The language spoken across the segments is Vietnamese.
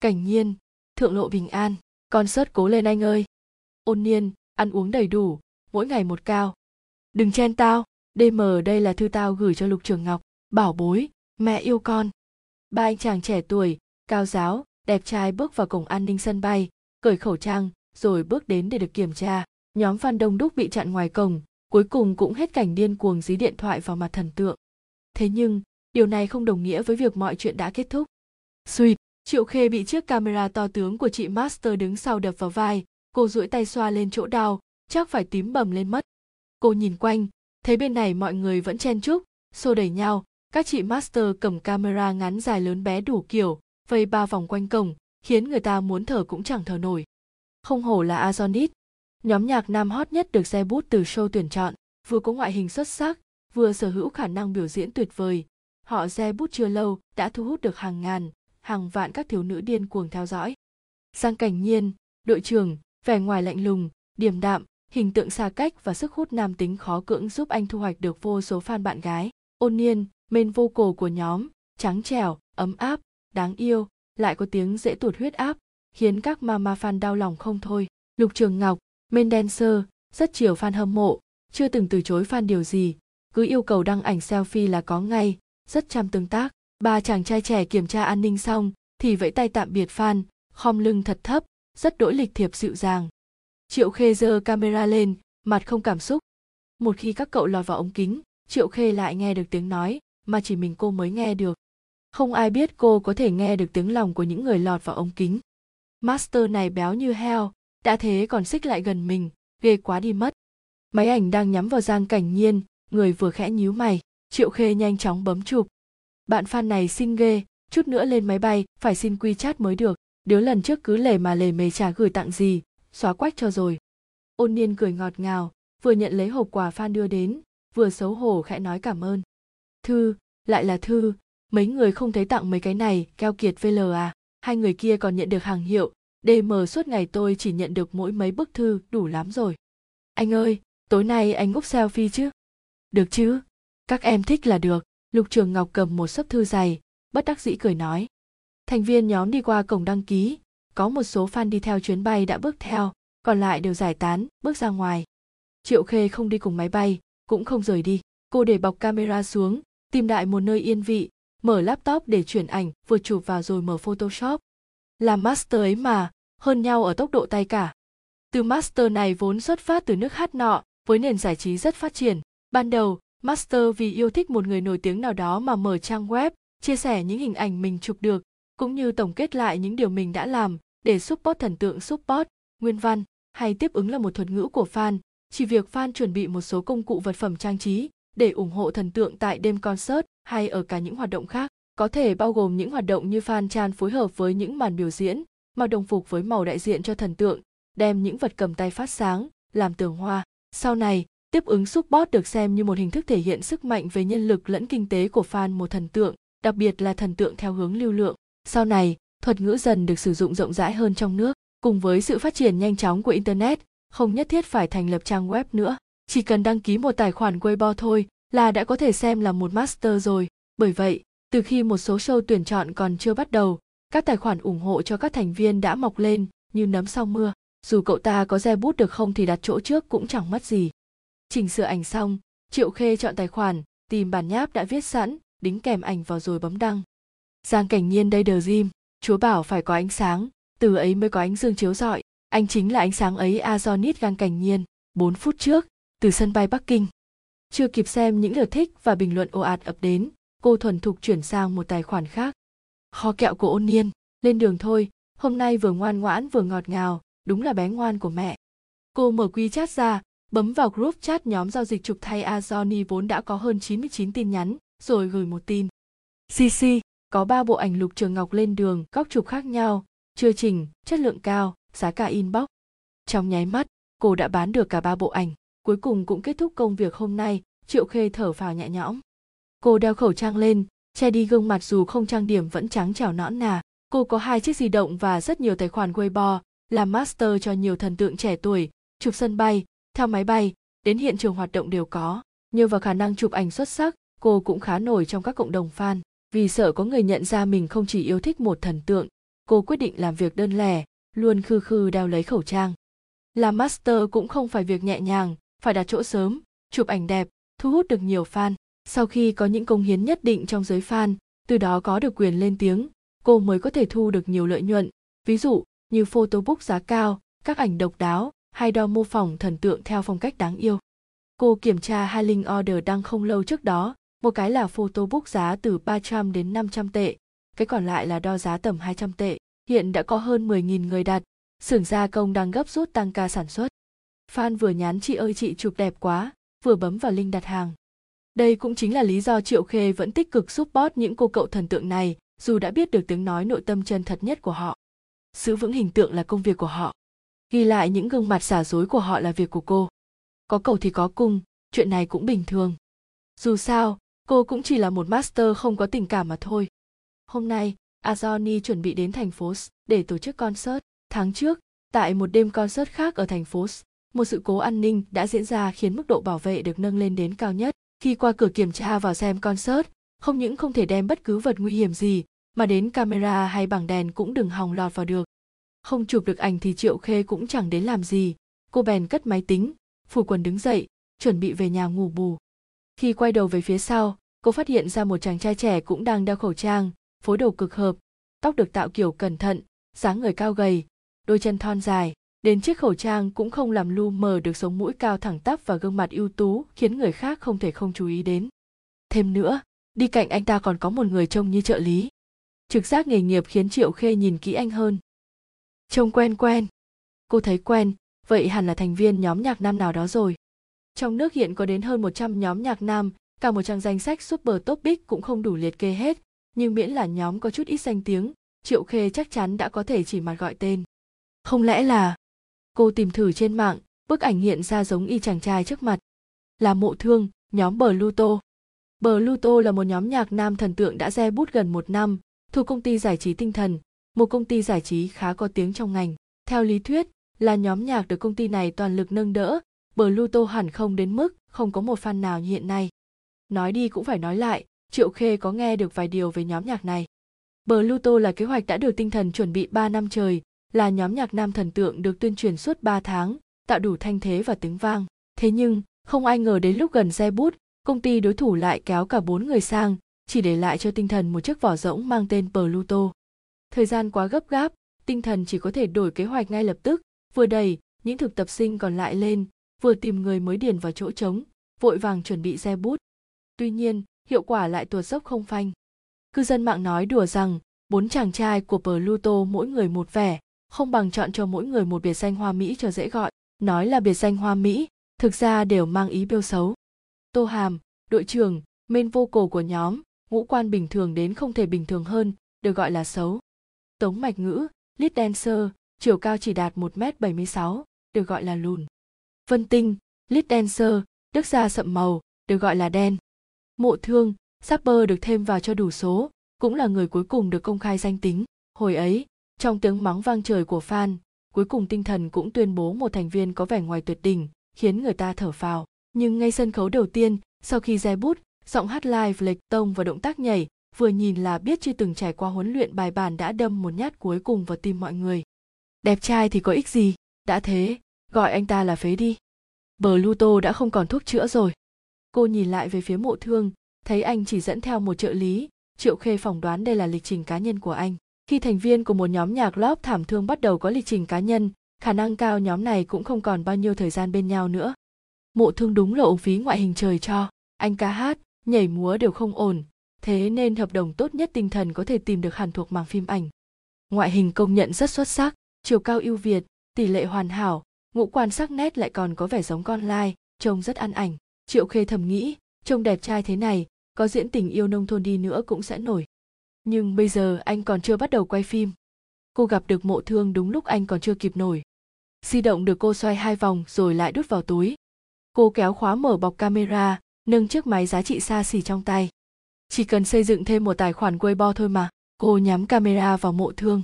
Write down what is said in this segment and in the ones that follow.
Cảnh Nhiên, thượng lộ bình an, concert cố lên anh ơi. Ôn Niên, ăn uống đầy đủ, mỗi ngày một cao. Đừng chen tao, DM đây là thư tao gửi cho Lục Trường Ngọc, bảo bối, mẹ yêu con. Ba anh chàng trẻ tuổi, cao giáo, đẹp trai bước vào cổng an ninh sân bay, cởi khẩu trang, rồi bước đến để được kiểm tra. Nhóm fan đông đúc bị chặn ngoài cổng, cuối cùng cũng hết cảnh điên cuồng dí điện thoại vào mặt thần tượng. Thế nhưng, điều này không đồng nghĩa với việc mọi chuyện đã kết thúc. Suỵt, Triệu Khê bị chiếc camera to tướng của chị Master đứng sau đập vào vai, cô duỗi tay xoa lên chỗ đau, chắc phải tím bầm lên mất. Cô nhìn quanh, thấy bên này mọi người vẫn chen chúc, xô đẩy nhau, các chị Master cầm camera ngắn dài lớn bé đủ kiểu, vây ba vòng quanh cổng, khiến người ta muốn thở cũng chẳng thở nổi. Không hổ là Azonis, nhóm nhạc nam hot nhất được xe bút từ show tuyển chọn, vừa có ngoại hình xuất sắc, vừa sở hữu khả năng biểu diễn tuyệt vời. Họ re bút chưa lâu đã thu hút được hàng ngàn, hàng vạn các thiếu nữ điên cuồng theo dõi. Giang Cảnh Nhiên, đội trưởng, vẻ ngoài lạnh lùng, điềm đạm, hình tượng xa cách và sức hút nam tính khó cưỡng giúp anh thu hoạch được vô số fan bạn gái. Ôn Niên, main vocal của nhóm, trắng trẻo, ấm áp, đáng yêu, lại có tiếng dễ tụt huyết áp, khiến các mama fan đau lòng không thôi. Lục Trường Ngọc, main dancer, rất chiều fan hâm mộ, chưa từng từ chối fan điều gì, cứ yêu cầu đăng ảnh selfie là có ngay, rất chăm tương tác. Ba chàng trai trẻ kiểm tra an ninh xong thì vẫy tay tạm biệt fan, khom lưng thật thấp, rất đỗi lịch thiệp dịu dàng. Triệu Khê giơ camera lên, mặt không cảm xúc. Một khi các cậu lòi vào ống kính, Triệu Khê lại nghe được tiếng nói mà chỉ mình cô mới nghe được. Không ai biết cô có thể nghe được tiếng lòng của những người lọt vào ống kính. Master này béo như heo, đã thế còn xích lại gần mình, ghê quá đi mất. Máy ảnh đang nhắm vào Giang Cảnh Nhiên, người vừa khẽ nhíu mày. Triệu Khê nhanh chóng bấm chụp. Bạn fan này xinh ghê, chút nữa lên máy bay phải xin WeChat mới được. Đứa lần trước cứ lề mà lề mề chả gửi tặng gì, xóa quách cho rồi. Ôn Niên cười ngọt ngào, vừa nhận lấy hộp quà fan đưa đến, vừa xấu hổ khẽ nói cảm ơn. Thư, lại là thư, mấy người không thấy tặng mấy cái này, keo kiệt VL à. Hai người kia còn nhận được hàng hiệu, DM suốt ngày tôi chỉ nhận được mỗi mấy bức thư đủ lắm rồi. Anh ơi, tối nay anh úp selfie chứ? Được chứ? Các em thích là được. Lục Trường Ngọc cầm một xấp thư dày, bất đắc dĩ cười nói. Thành viên nhóm đi qua cổng đăng ký, có một số fan đi theo chuyến bay đã bước theo, còn lại đều giải tán, bước ra ngoài. Triệu Khê không đi cùng máy bay, cũng không rời đi. Cô để bọc camera xuống, tìm đại một nơi yên vị, mở laptop để chuyển ảnh, vừa chụp vào rồi mở Photoshop. Làm master ấy mà, hơn nhau ở tốc độ tay cả. Từ master này vốn xuất phát từ nước hát nọ, với nền giải trí rất phát triển. Ban đầu, Master vì yêu thích một người nổi tiếng nào đó mà mở trang web, chia sẻ những hình ảnh mình chụp được, cũng như tổng kết lại những điều mình đã làm để support thần tượng. Support, nguyên văn hay tiếp ứng là một thuật ngữ của fan, chỉ việc fan chuẩn bị một số công cụ vật phẩm trang trí để ủng hộ thần tượng tại đêm concert hay ở cả những hoạt động khác, có thể bao gồm những hoạt động như fan chan phối hợp với những màn biểu diễn, mặc đồng phục với màu đại diện cho thần tượng, đem những vật cầm tay phát sáng, làm tường hoa. Sau này, tiếp ứng support được xem như một hình thức thể hiện sức mạnh về nhân lực lẫn kinh tế của fan một thần tượng, đặc biệt là thần tượng theo hướng lưu lượng. Sau này, thuật ngữ dần được sử dụng rộng rãi hơn trong nước. Cùng với sự phát triển nhanh chóng của Internet, không nhất thiết phải thành lập trang web nữa. Chỉ cần đăng ký một tài khoản Weibo thôi là đã có thể xem là một master rồi. Bởi vậy, từ khi một số show tuyển chọn còn chưa bắt đầu, các tài khoản ủng hộ cho các thành viên đã mọc lên như nấm sau mưa. Dù cậu ta có re bút được không thì đặt chỗ trước cũng chẳng mất gì. Chỉnh sửa ảnh xong, Triệu Khê chọn tài khoản, tìm bản nháp đã viết sẵn, đính kèm ảnh vào rồi bấm đăng. Giang Cảnh Nhiên đây đờ dim, chúa bảo phải có ánh sáng, từ ấy mới có ánh dương chiếu rọi. Anh chính là ánh sáng ấy. Azonis Giang Cảnh Nhiên, 4 phút trước, từ sân bay Bắc Kinh. Chưa kịp xem những lượt thích và bình luận ồ ạt ập đến, cô thuần thục chuyển sang một tài khoản khác. Kho kẹo của Ôn Niên, lên đường thôi, hôm nay vừa ngoan ngoãn vừa ngọt ngào, đúng là bé ngoan của mẹ. Cô mở WeChat ra, bấm vào group chat nhóm giao dịch chụp thay Azonis vốn đã có hơn 99 tin nhắn, rồi gửi một tin. CC, có 3 bộ ảnh Lục Trường Ngọc lên đường, góc chụp khác nhau, chưa chỉnh, chất lượng cao, giá cả inbox. Trong nháy mắt, cô đã bán được cả 3 bộ ảnh, cuối cùng cũng kết thúc công việc hôm nay, Triệu Khê thở phào nhẹ nhõm. Cô đeo khẩu trang lên, che đi gương mặt dù không trang điểm vẫn trắng trẻo nõn nà. Cô có 2 chiếc di động và rất nhiều tài khoản Weibo, làm master cho nhiều thần tượng trẻ tuổi, chụp sân bay, theo máy bay, đến hiện trường hoạt động đều có. Nhờ vào khả năng chụp ảnh xuất sắc, cô cũng khá nổi trong các cộng đồng fan. Vì sợ có người nhận ra mình không chỉ yêu thích một thần tượng, cô quyết định làm việc đơn lẻ, luôn khư khư đeo lấy khẩu trang. Làm master cũng không phải việc nhẹ nhàng, phải đặt chỗ sớm, chụp ảnh đẹp, thu hút được nhiều fan. Sau khi có những công hiến nhất định trong giới fan, từ đó có được quyền lên tiếng, cô mới có thể thu được nhiều lợi nhuận, ví dụ như photobook giá cao, các ảnh độc đáo, hay đo mô phỏng thần tượng theo phong cách đáng yêu. Cô kiểm tra hai link order đăng không lâu trước đó, một cái là photobook giá từ 300 đến 500 tệ, cái còn lại là đo giá tầm 200 tệ, hiện đã có hơn 10.000 người đặt, xưởng gia công đang gấp rút tăng ca sản xuất. Fan vừa nhắn chị ơi chị chụp đẹp quá, vừa bấm vào link đặt hàng. Đây cũng chính là lý do Triệu Khê vẫn tích cực support những cô cậu thần tượng này, dù đã biết được tiếng nói nội tâm chân thật nhất của họ. Giữ vững hình tượng là công việc của họ. Ghi lại những gương mặt xả dối của họ là việc của cô. Có cầu thì có cung, chuyện này cũng bình thường. Dù sao, cô cũng chỉ là một master không có tình cảm mà thôi. Hôm nay, Azonis chuẩn bị đến thành phố S để tổ chức concert. Tháng trước, tại một đêm concert khác ở thành phố S, một sự cố an ninh đã diễn ra khiến mức độ bảo vệ được nâng lên đến cao nhất. Khi qua cửa kiểm tra vào xem concert, không những không thể đem bất cứ vật nguy hiểm gì, mà đến camera hay bảng đèn cũng đừng hòng lọt vào được. Không chụp được ảnh thì Triệu Khê cũng chẳng đến làm gì, cô bèn cất máy tính, phủ quần đứng dậy, chuẩn bị về nhà ngủ bù. Khi quay đầu về phía sau, cô phát hiện ra một chàng trai trẻ cũng đang đeo khẩu trang, phối đồ cực hợp, tóc được tạo kiểu cẩn thận, dáng người cao gầy, đôi chân thon dài, đến chiếc khẩu trang cũng không làm lu mờ được sống mũi cao thẳng tắp và gương mặt ưu tú khiến người khác không thể không chú ý đến. Thêm nữa, đi cạnh anh ta còn có một người trông như trợ lý. Trực giác nghề nghiệp khiến Triệu Khê nhìn kỹ anh hơn. Trông quen quen. Cô thấy quen, vậy hẳn là thành viên nhóm nhạc nam nào đó rồi. Trong nước hiện có đến hơn 100 nhóm nhạc nam, cả một trang danh sách super top big cũng không đủ liệt kê hết, nhưng miễn là nhóm có chút ít danh tiếng, Triệu Khê chắc chắn đã có thể chỉ mặt gọi tên. Không lẽ là... Cô tìm thử trên mạng, bức ảnh hiện ra giống y chàng trai trước mặt. Là Mộ Thương, nhóm Pluto. Pluto là một nhóm nhạc nam thần tượng đã re bút gần một năm, thuộc công ty giải trí Tinh Thần, một công ty giải trí khá có tiếng trong ngành. Theo lý thuyết, là nhóm nhạc được công ty này toàn lực nâng đỡ, Pluto hẳn không đến mức không có một fan nào như hiện nay. Nói đi cũng phải nói lại, Triệu Khê có nghe được vài điều về nhóm nhạc này. Pluto là kế hoạch đã được Tinh Thần chuẩn bị 3 năm trời, là nhóm nhạc nam thần tượng được tuyên truyền suốt 3 tháng, tạo đủ thanh thế và tiếng vang. Thế nhưng, không ai ngờ đến lúc gần re bút, công ty đối thủ lại kéo cả 4 người sang, chỉ để lại cho Tinh Thần một chiếc vỏ rỗng mang tên Pluto. Thời gian quá gấp gáp, Tinh Thần chỉ có thể đổi kế hoạch ngay lập tức, vừa đẩy những thực tập sinh còn lại lên, vừa tìm người mới điền vào chỗ trống, vội vàng chuẩn bị re bút. Tuy nhiên, hiệu quả lại tuột dốc không phanh. Cư dân mạng nói đùa rằng, 4 chàng trai của Pluto mỗi người một vẻ, không bằng chọn cho mỗi người một biệt danh hoa mỹ cho dễ gọi. Nói là biệt danh hoa mỹ, thực ra đều mang ý bêu xấu. Tô Hàm, đội trưởng, main vocal của nhóm, ngũ quan bình thường đến không thể bình thường hơn, được gọi là xấu. Tống Mạch Ngữ, lead dancer, chiều cao chỉ đạt 1m76, được gọi là lùn. Vân Tinh, lead dancer, đức da sậm màu, được gọi là đen. Mộ Thương, rapper được thêm vào cho đủ số, cũng là người cuối cùng được công khai danh tính. Hồi ấy, trong tiếng mắng vang trời của fan, cuối cùng Tinh Thần cũng tuyên bố một thành viên có vẻ ngoài tuyệt đỉnh, khiến người ta thở phào. Nhưng ngay sân khấu đầu tiên, sau khi re bút, giọng hát live lệch tông và động tác nhảy, vừa nhìn là biết chưa từng trải qua huấn luyện bài bản đã đâm một nhát cuối cùng vào tim mọi người. Đẹp trai thì có ích gì, đã thế, gọi anh ta là phế đi. Pluto đã không còn thuốc chữa rồi. Cô nhìn lại về phía Mộ Thương, thấy anh chỉ dẫn theo một trợ lý, Triệu Khê phỏng đoán đây là lịch trình cá nhân của anh. Khi thành viên của một nhóm nhạc lóp thảm thương bắt đầu có lịch trình cá nhân, khả năng cao nhóm này cũng không còn bao nhiêu thời gian bên nhau nữa. Mộ Thương đúng là uổng phí ngoại hình trời cho, anh ca hát, nhảy múa đều không ổn, thế nên hợp đồng tốt nhất Tinh Thần có thể tìm được hẳn thuộc mảng phim ảnh. Ngoại hình công nhận rất xuất sắc, chiều cao ưu việt, tỷ lệ hoàn hảo, ngũ quan sắc nét lại còn có vẻ giống con lai, trông rất ăn ảnh. Triệu Khê thầm nghĩ, trông đẹp trai thế này, có diễn tình yêu nông thôn đi nữa cũng sẽ nổi. Nhưng bây giờ anh còn chưa bắt đầu quay phim. Cô gặp được Mộ Thương đúng lúc anh còn chưa kịp nổi. Di động được cô xoay 2 vòng rồi lại đút vào túi. Cô kéo khóa mở bọc camera, nâng chiếc máy giá trị xa xỉ trong tay. Chỉ cần xây dựng thêm một tài khoản Weibo thôi mà. Cô nhắm camera vào Mộ Thương.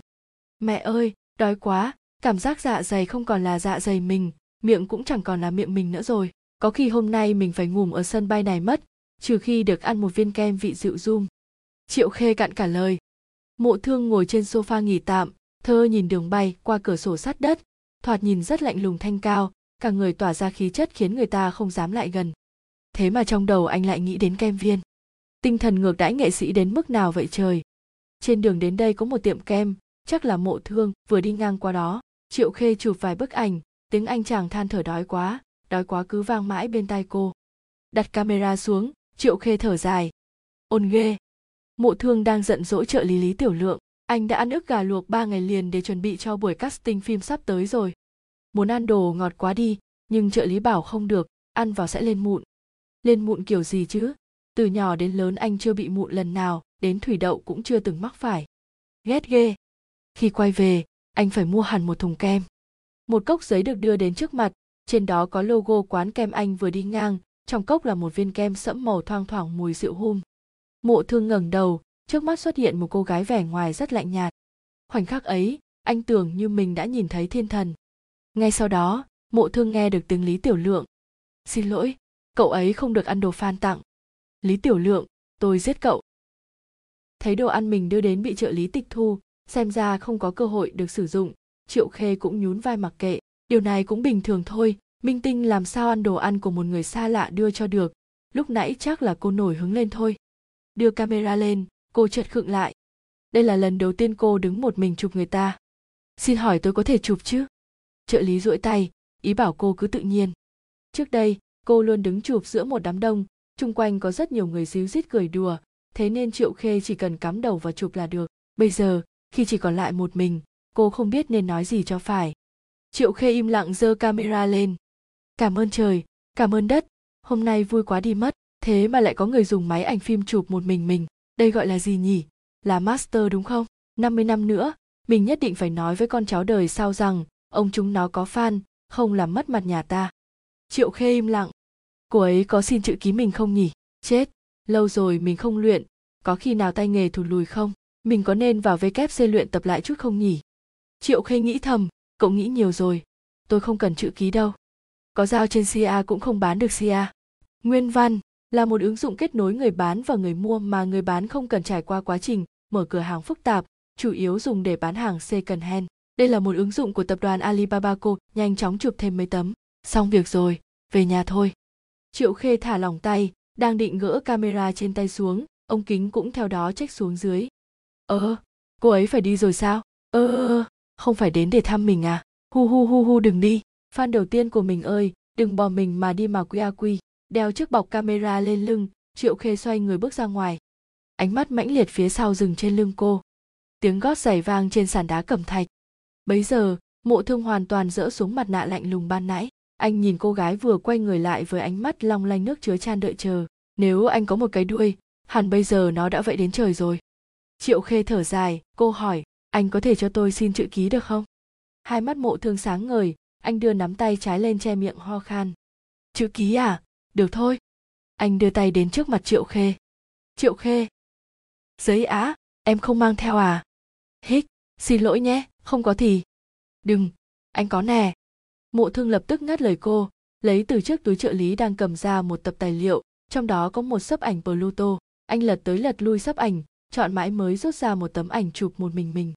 Mẹ ơi, đói quá, cảm giác dạ dày không còn là dạ dày mình, miệng cũng chẳng còn là miệng mình nữa rồi. Có khi hôm nay mình phải ngủ ở sân bay này mất, trừ khi được ăn một viên kem vị dịu zoom. Triệu Khê cạn cả lời. Mộ Thương ngồi trên sofa nghỉ tạm, Thơ nhìn đường bay qua cửa sổ sát đất, thoạt nhìn rất lạnh lùng thanh cao, cả người tỏa ra khí chất khiến người ta không dám lại gần. Thế mà trong đầu anh lại nghĩ đến kem viên. Tinh thần ngược đãi nghệ sĩ đến mức nào vậy trời. Trên đường đến đây có một tiệm kem, chắc là Mộ Thương vừa đi ngang qua đó. Triệu Khê chụp vài bức ảnh, tiếng anh chàng than thở đói quá cứ vang mãi bên tai cô. Đặt camera xuống, Triệu Khê thở dài. Ôn ghê. Mộ Thương đang giận dỗi trợ lý Lý Tiểu Lượng. Anh đã ăn ức gà luộc 3 ngày liền để chuẩn bị cho buổi casting phim sắp tới rồi. Muốn ăn đồ ngọt quá đi, nhưng trợ lý bảo không được, ăn vào sẽ lên mụn. Lên mụn kiểu gì chứ? Từ nhỏ đến lớn anh chưa bị mụn lần nào, đến thủy đậu cũng chưa từng mắc phải. Ghét ghê. Khi quay về, anh phải mua hẳn một thùng kem. Một cốc giấy được đưa đến trước mặt, trên đó có logo quán kem anh vừa đi ngang, trong cốc là một viên kem sẫm màu thoang thoảng mùi rượu hum. Mộ Thương ngẩng đầu, trước mắt xuất hiện một cô gái vẻ ngoài rất lạnh nhạt. Khoảnh khắc ấy, anh tưởng như mình đã nhìn thấy thiên thần. Ngay sau đó, Mộ Thương nghe được tiếng Lý Tiểu Lượng. Xin lỗi, cậu ấy không được ăn đồ fan tặng. Lý Tiểu Lượng, tôi giết cậu. Thấy đồ ăn mình đưa đến bị trợ lý tịch thu, xem ra không có cơ hội được sử dụng, Triệu Khê cũng nhún vai mặc kệ. Điều này cũng bình thường thôi, minh tinh làm sao ăn đồ ăn của một người xa lạ đưa cho được. Lúc nãy chắc là cô nổi hứng lên thôi. Đưa camera lên, cô chợt khựng lại. Đây là lần đầu tiên cô đứng một mình chụp người ta. Xin hỏi tôi có thể chụp chứ? Trợ lý duỗi tay, ý bảo cô cứ tự nhiên. Trước đây, cô luôn đứng chụp giữa một đám đông, chung quanh có rất nhiều người ríu rít cười đùa, thế nên Triệu Khê chỉ cần cắm đầu vào chụp là được. Bây giờ, khi chỉ còn lại một mình, cô không biết nên nói gì cho phải. Triệu Khê im lặng giơ camera lên. Cảm ơn trời, cảm ơn đất, hôm nay vui quá đi mất, thế mà lại có người dùng máy ảnh phim chụp một mình. Đây gọi là gì nhỉ? Là master đúng không? 50 năm nữa, mình nhất định phải nói với con cháu đời sau rằng ông chúng nó có fan, không làm mất mặt nhà ta. Triệu Khê im lặng. Cô ấy có xin chữ ký mình không nhỉ? Chết, lâu rồi mình không luyện, có khi nào tay nghề thụt lùi không? Mình có nên vào WC luyện tập lại chút không nhỉ? Triệu Khê nghĩ thầm, cậu nghĩ nhiều rồi, tôi không cần chữ ký đâu. Có giao trên CA cũng không bán được CA. Nguyên Văn là một ứng dụng kết nối người bán và người mua mà người bán không cần trải qua quá trình mở cửa hàng phức tạp, chủ yếu dùng để bán hàng second hand. Đây là một ứng dụng của tập đoàn Alibaba. Cô nhanh chóng chụp thêm mấy tấm. Xong việc rồi, về nhà thôi. Triệu Khê thả lỏng tay, đang định gỡ camera trên tay xuống, ống kính cũng theo đó chếch xuống dưới. Cô ấy phải đi rồi sao? Không phải đến để thăm mình à? Hu hu, đừng đi. Fan đầu tiên của mình ơi, đừng bỏ mình mà đi mà quy a quy. Đeo chiếc bọc camera lên lưng, Triệu Khê xoay người bước ra ngoài. Ánh mắt mãnh liệt phía sau dừng trên lưng cô. Tiếng gót giày vang trên sàn đá cẩm thạch. Bấy giờ, Mộ Thương hoàn toàn dỡ xuống mặt nạ lạnh lùng ban nãy. Anh nhìn cô gái vừa quay người lại với ánh mắt long lanh nước chứa chan đợi chờ. Nếu anh có một cái đuôi, hẳn bây giờ nó đã vẫy đến trời rồi. Triệu Khê thở dài, cô hỏi, anh có thể cho tôi xin chữ ký được không? Hai mắt Mộ Thương sáng ngời, anh đưa nắm tay trái lên che miệng ho khan. Chữ ký à? Được thôi. Anh đưa tay đến trước mặt Triệu Khê. Triệu Khê. Giấy á, em không mang theo à? Hích, xin lỗi nhé, không có thì. Đừng, anh có nè. Mộ Thương lập tức ngắt lời cô, lấy từ chiếc túi trợ lý đang cầm ra một tập tài liệu, trong đó có một xấp ảnh Pluto. Anh lật tới lật lui xấp ảnh, chọn mãi mới rút ra một tấm ảnh chụp một mình.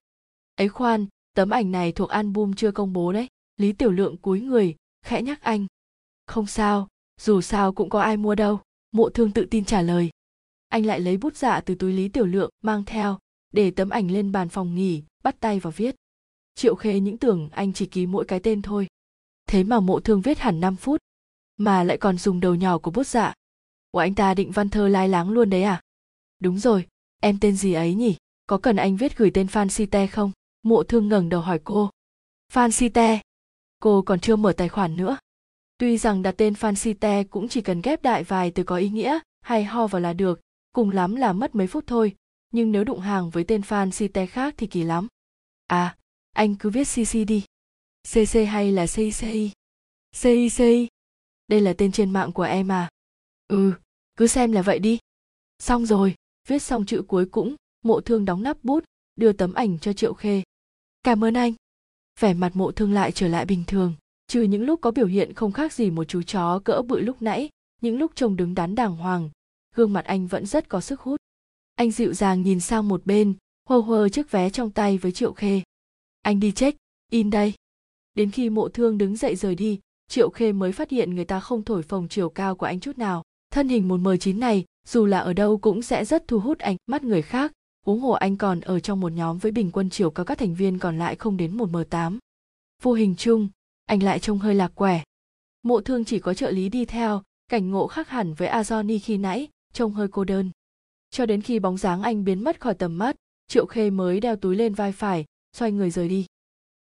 Ấy khoan, tấm ảnh này thuộc album chưa công bố đấy. Lý Tiểu Lượng cúi người, khẽ nhắc anh. Không sao, dù sao cũng có ai mua đâu. Mộ Thương tự tin trả lời. Anh lại lấy bút dạ từ túi Lý Tiểu Lượng mang theo, để tấm ảnh lên bàn phòng nghỉ, bắt tay vào viết. Triệu Khê những tưởng anh chỉ ký mỗi cái tên thôi. Thế mà Mộ Thương viết hẳn 5 phút, mà lại còn dùng đầu nhỏ của bút dạ. Ủa, anh ta định văn thơ lai láng luôn đấy à? Đúng rồi, em tên gì ấy nhỉ? Có cần anh viết gửi tên fan Site không? Mộ Thương ngẩng đầu hỏi cô. Fan Site? Cô còn chưa mở tài khoản nữa. Tuy rằng đặt tên fan Site cũng chỉ cần ghép đại vài từ có ý nghĩa hay ho vào là được, cùng lắm là mất mấy phút thôi, nhưng nếu đụng hàng với tên fan Site khác thì kỳ lắm. À, anh cứ viết CC đi. CC hay là CICI? CICI. Đây là tên trên mạng của em à? Ừ, cứ xem là vậy đi. Xong rồi, viết xong chữ cuối cũng, Mộ Thương đóng nắp bút, đưa tấm ảnh cho Triệu Khê. Cảm ơn anh. Vẻ mặt Mộ Thương lại trở lại bình thường, trừ những lúc có biểu hiện không khác gì một chú chó cỡ bự lúc nãy, những lúc trông đứng đắn đàng hoàng, gương mặt anh vẫn rất có sức hút. Anh dịu dàng nhìn sang một bên, hơ hơ chiếc vé trong tay với Triệu Khê. Anh đi check in đây. Đến khi Mộ Thương đứng dậy rời đi, Triệu Khê mới phát hiện người ta không thổi phồng chiều cao của anh chút nào. Thân hình 1m9 này, dù là ở đâu cũng sẽ rất thu hút ánh mắt người khác, huống hồ anh còn ở trong một nhóm với bình quân chiều cao các thành viên còn lại không đến 1m8. Vô hình chung, anh lại trông hơi lạc quẻ. Mộ Thương chỉ có trợ lý đi theo, cảnh ngộ khác hẳn với Azonis khi nãy, trông hơi cô đơn. Cho đến khi bóng dáng anh biến mất khỏi tầm mắt, Triệu Khê mới đeo túi lên vai phải, xoay người rời đi.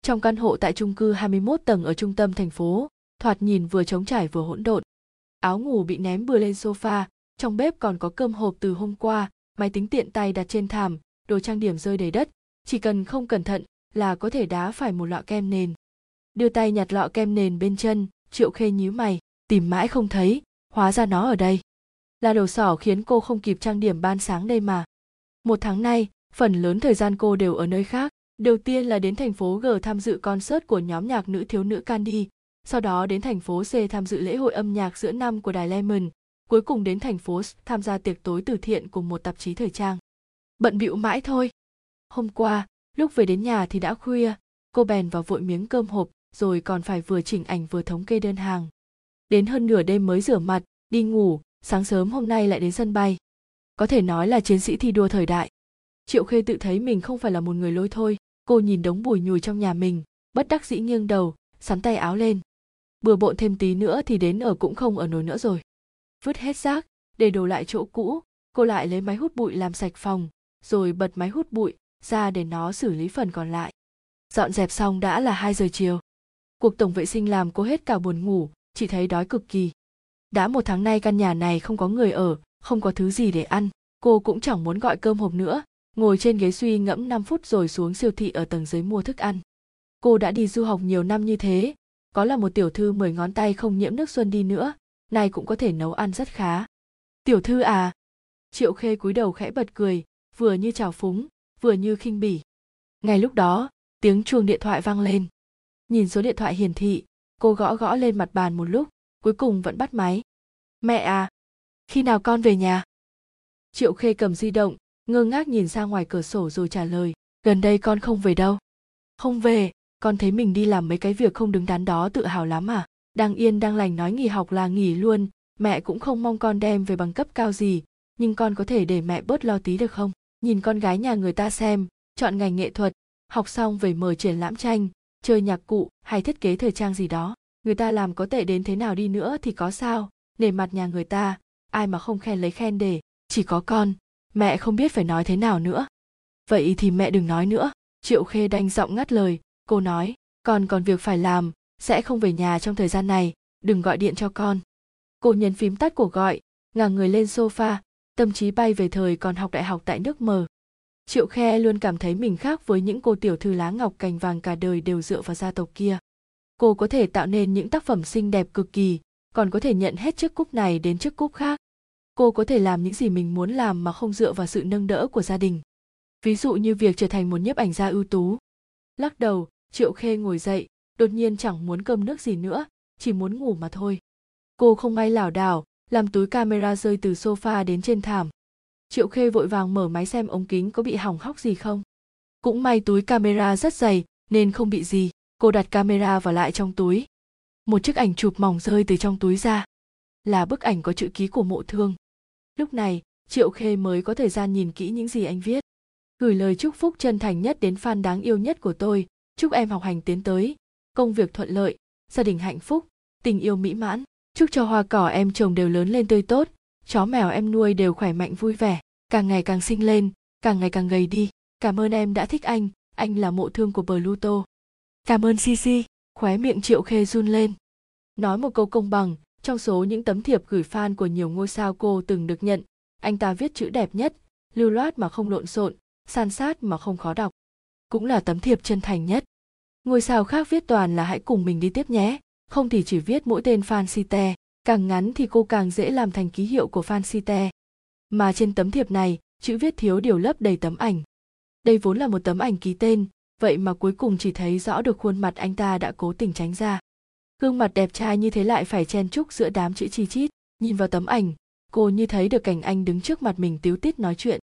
Trong căn hộ tại chung cư 21 tầng ở trung tâm thành phố, thoạt nhìn vừa trống trải vừa hỗn độn. Áo ngủ bị ném bừa lên sofa, trong bếp còn có cơm hộp từ hôm qua, máy tính tiện tay đặt trên thảm, đồ trang điểm rơi đầy đất, chỉ cần không cẩn thận là có thể đá phải một lọ kem nền. Đưa tay nhặt lọ kem nền bên chân, Triệu Khê nhíu mày, tìm mãi không thấy, hóa ra nó ở đây. Là đầu sỏ khiến cô không kịp trang điểm ban sáng đây mà. Một tháng nay, phần lớn thời gian cô đều ở nơi khác. Đầu tiên là đến thành phố G tham dự concert của nhóm nhạc nữ thiếu nữ Candy, sau đó đến thành phố C tham dự lễ hội âm nhạc giữa năm của Đài Lemon, cuối cùng đến thành phố S tham gia tiệc tối từ thiện của một tạp chí thời trang. Bận bịu mãi thôi. Hôm qua, lúc về đến nhà thì đã khuya, cô bèn vào vội miếng cơm hộp, rồi còn phải vừa chỉnh ảnh vừa thống kê đơn hàng. Đến hơn nửa đêm mới rửa mặt, đi ngủ, sáng sớm hôm nay lại đến sân bay. Có thể nói là chiến sĩ thi đua thời đại. Triệu Khê tự thấy mình không phải là một người lôi thôi. Cô nhìn đống bùi nhùi trong nhà mình, bất đắc dĩ nghiêng đầu, xắn tay áo lên. Bừa bộn thêm tí nữa thì đến ở cũng không ở nổi nữa rồi. Vứt hết rác, để đồ lại chỗ cũ, cô lại lấy máy hút bụi làm sạch phòng, rồi bật máy hút bụi ra để nó xử lý phần còn lại. Dọn dẹp xong đã là 2 giờ chiều. Cuộc tổng vệ sinh làm cô hết cả buồn ngủ, chỉ thấy đói cực kỳ. Đã một tháng nay căn nhà này không có người ở, không có thứ gì để ăn, cô cũng chẳng muốn gọi cơm hộp nữa. Ngồi trên ghế suy ngẫm 5 phút rồi xuống siêu thị ở tầng dưới mua thức ăn. Cô đã đi du học nhiều năm như thế, có là một tiểu thư 10 ngón tay không nhiễm nước xuân đi nữa, nay cũng có thể nấu ăn rất khá. Tiểu thư à? Triệu Khê cúi đầu khẽ bật cười, vừa như trào phúng, vừa như khinh bỉ. Ngay lúc đó, tiếng chuông điện thoại vang lên. Nhìn số điện thoại hiển thị, cô gõ gõ lên mặt bàn một lúc, cuối cùng vẫn bắt máy. Mẹ à, khi nào con về nhà? Triệu Khê cầm di động, ngơ ngác nhìn ra ngoài cửa sổ rồi trả lời, gần đây con không về đâu. Không về, con thấy mình đi làm mấy cái việc không đứng đắn đó tự hào lắm à? Đang yên đang lành nói nghỉ học là nghỉ luôn, mẹ cũng không mong con đem về bằng cấp cao gì, nhưng con có thể để mẹ bớt lo tí được không? Nhìn con gái nhà người ta xem, chọn ngành nghệ thuật, học xong về mở triển lãm tranh, chơi nhạc cụ hay thiết kế thời trang gì đó. Người ta làm có tệ đến thế nào đi nữa thì có sao, nể mặt nhà người ta, ai mà không khen lấy khen để, chỉ có con. Mẹ không biết phải nói thế nào nữa. Vậy thì mẹ đừng nói nữa. Triệu Khê đanh giọng ngắt lời. Cô nói, con còn việc phải làm, sẽ không về nhà trong thời gian này, đừng gọi điện cho con. Cô nhấn phím tắt cuộc gọi, ngả người lên sofa, tâm trí bay về thời còn học đại học tại nước mờ. Triệu Khê luôn cảm thấy mình khác với những cô tiểu thư lá ngọc cành vàng cả đời đều dựa vào gia tộc kia. Cô có thể tạo nên những tác phẩm xinh đẹp cực kỳ, còn có thể nhận hết chiếc cúp này đến chiếc cúp khác. Cô có thể làm những gì mình muốn làm mà không dựa vào sự nâng đỡ của gia đình. Ví dụ như việc trở thành một nhiếp ảnh gia ưu tú. Lắc đầu, Triệu Khê ngồi dậy, đột nhiên chẳng muốn cơm nước gì nữa, chỉ muốn ngủ mà thôi. Cô không may lảo đảo, làm túi camera rơi từ sofa đến trên thảm. Triệu Khê vội vàng mở máy xem ống kính có bị hỏng hóc gì không. Cũng may túi camera rất dày nên không bị gì, cô đặt camera vào lại trong túi. Một chiếc ảnh chụp mỏng rơi từ trong túi ra. Là bức ảnh có chữ ký của Mộ Thương. Lúc này, Triệu Khê mới có thời gian nhìn kỹ những gì anh viết. Gửi lời chúc phúc chân thành nhất đến fan đáng yêu nhất của tôi, chúc em học hành tiến tới, công việc thuận lợi, gia đình hạnh phúc, tình yêu mỹ mãn, chúc cho hoa cỏ em trồng đều lớn lên tươi tốt, chó mèo em nuôi đều khỏe mạnh vui vẻ, càng ngày càng xinh lên, càng ngày càng gầy đi. Cảm ơn em đã thích anh là Mộ Thương của Pluto. Cảm ơn Cici, khóe miệng Triệu Khê run lên. Nói một câu công bằng, trong số những tấm thiệp gửi fan của nhiều ngôi sao cô từng được nhận, anh ta viết chữ đẹp nhất, lưu loát mà không lộn xộn, san sát mà không khó đọc. Cũng là tấm thiệp chân thành nhất. Ngôi sao khác viết toàn là hãy cùng mình đi tiếp nhé, không thì chỉ viết mỗi tên fan Cite, càng ngắn thì cô càng dễ làm thành ký hiệu của fan Cite. Mà trên tấm thiệp này, chữ viết thiếu điều lấp đầy tấm ảnh. Đây vốn là một tấm ảnh ký tên, vậy mà cuối cùng chỉ thấy rõ được khuôn mặt anh ta đã cố tình tránh ra. Gương mặt đẹp trai như thế lại phải chen chúc giữa đám chữ chi chít. Nhìn vào tấm ảnh, cô như thấy được cảnh anh đứng trước mặt mình tíu tít nói chuyện.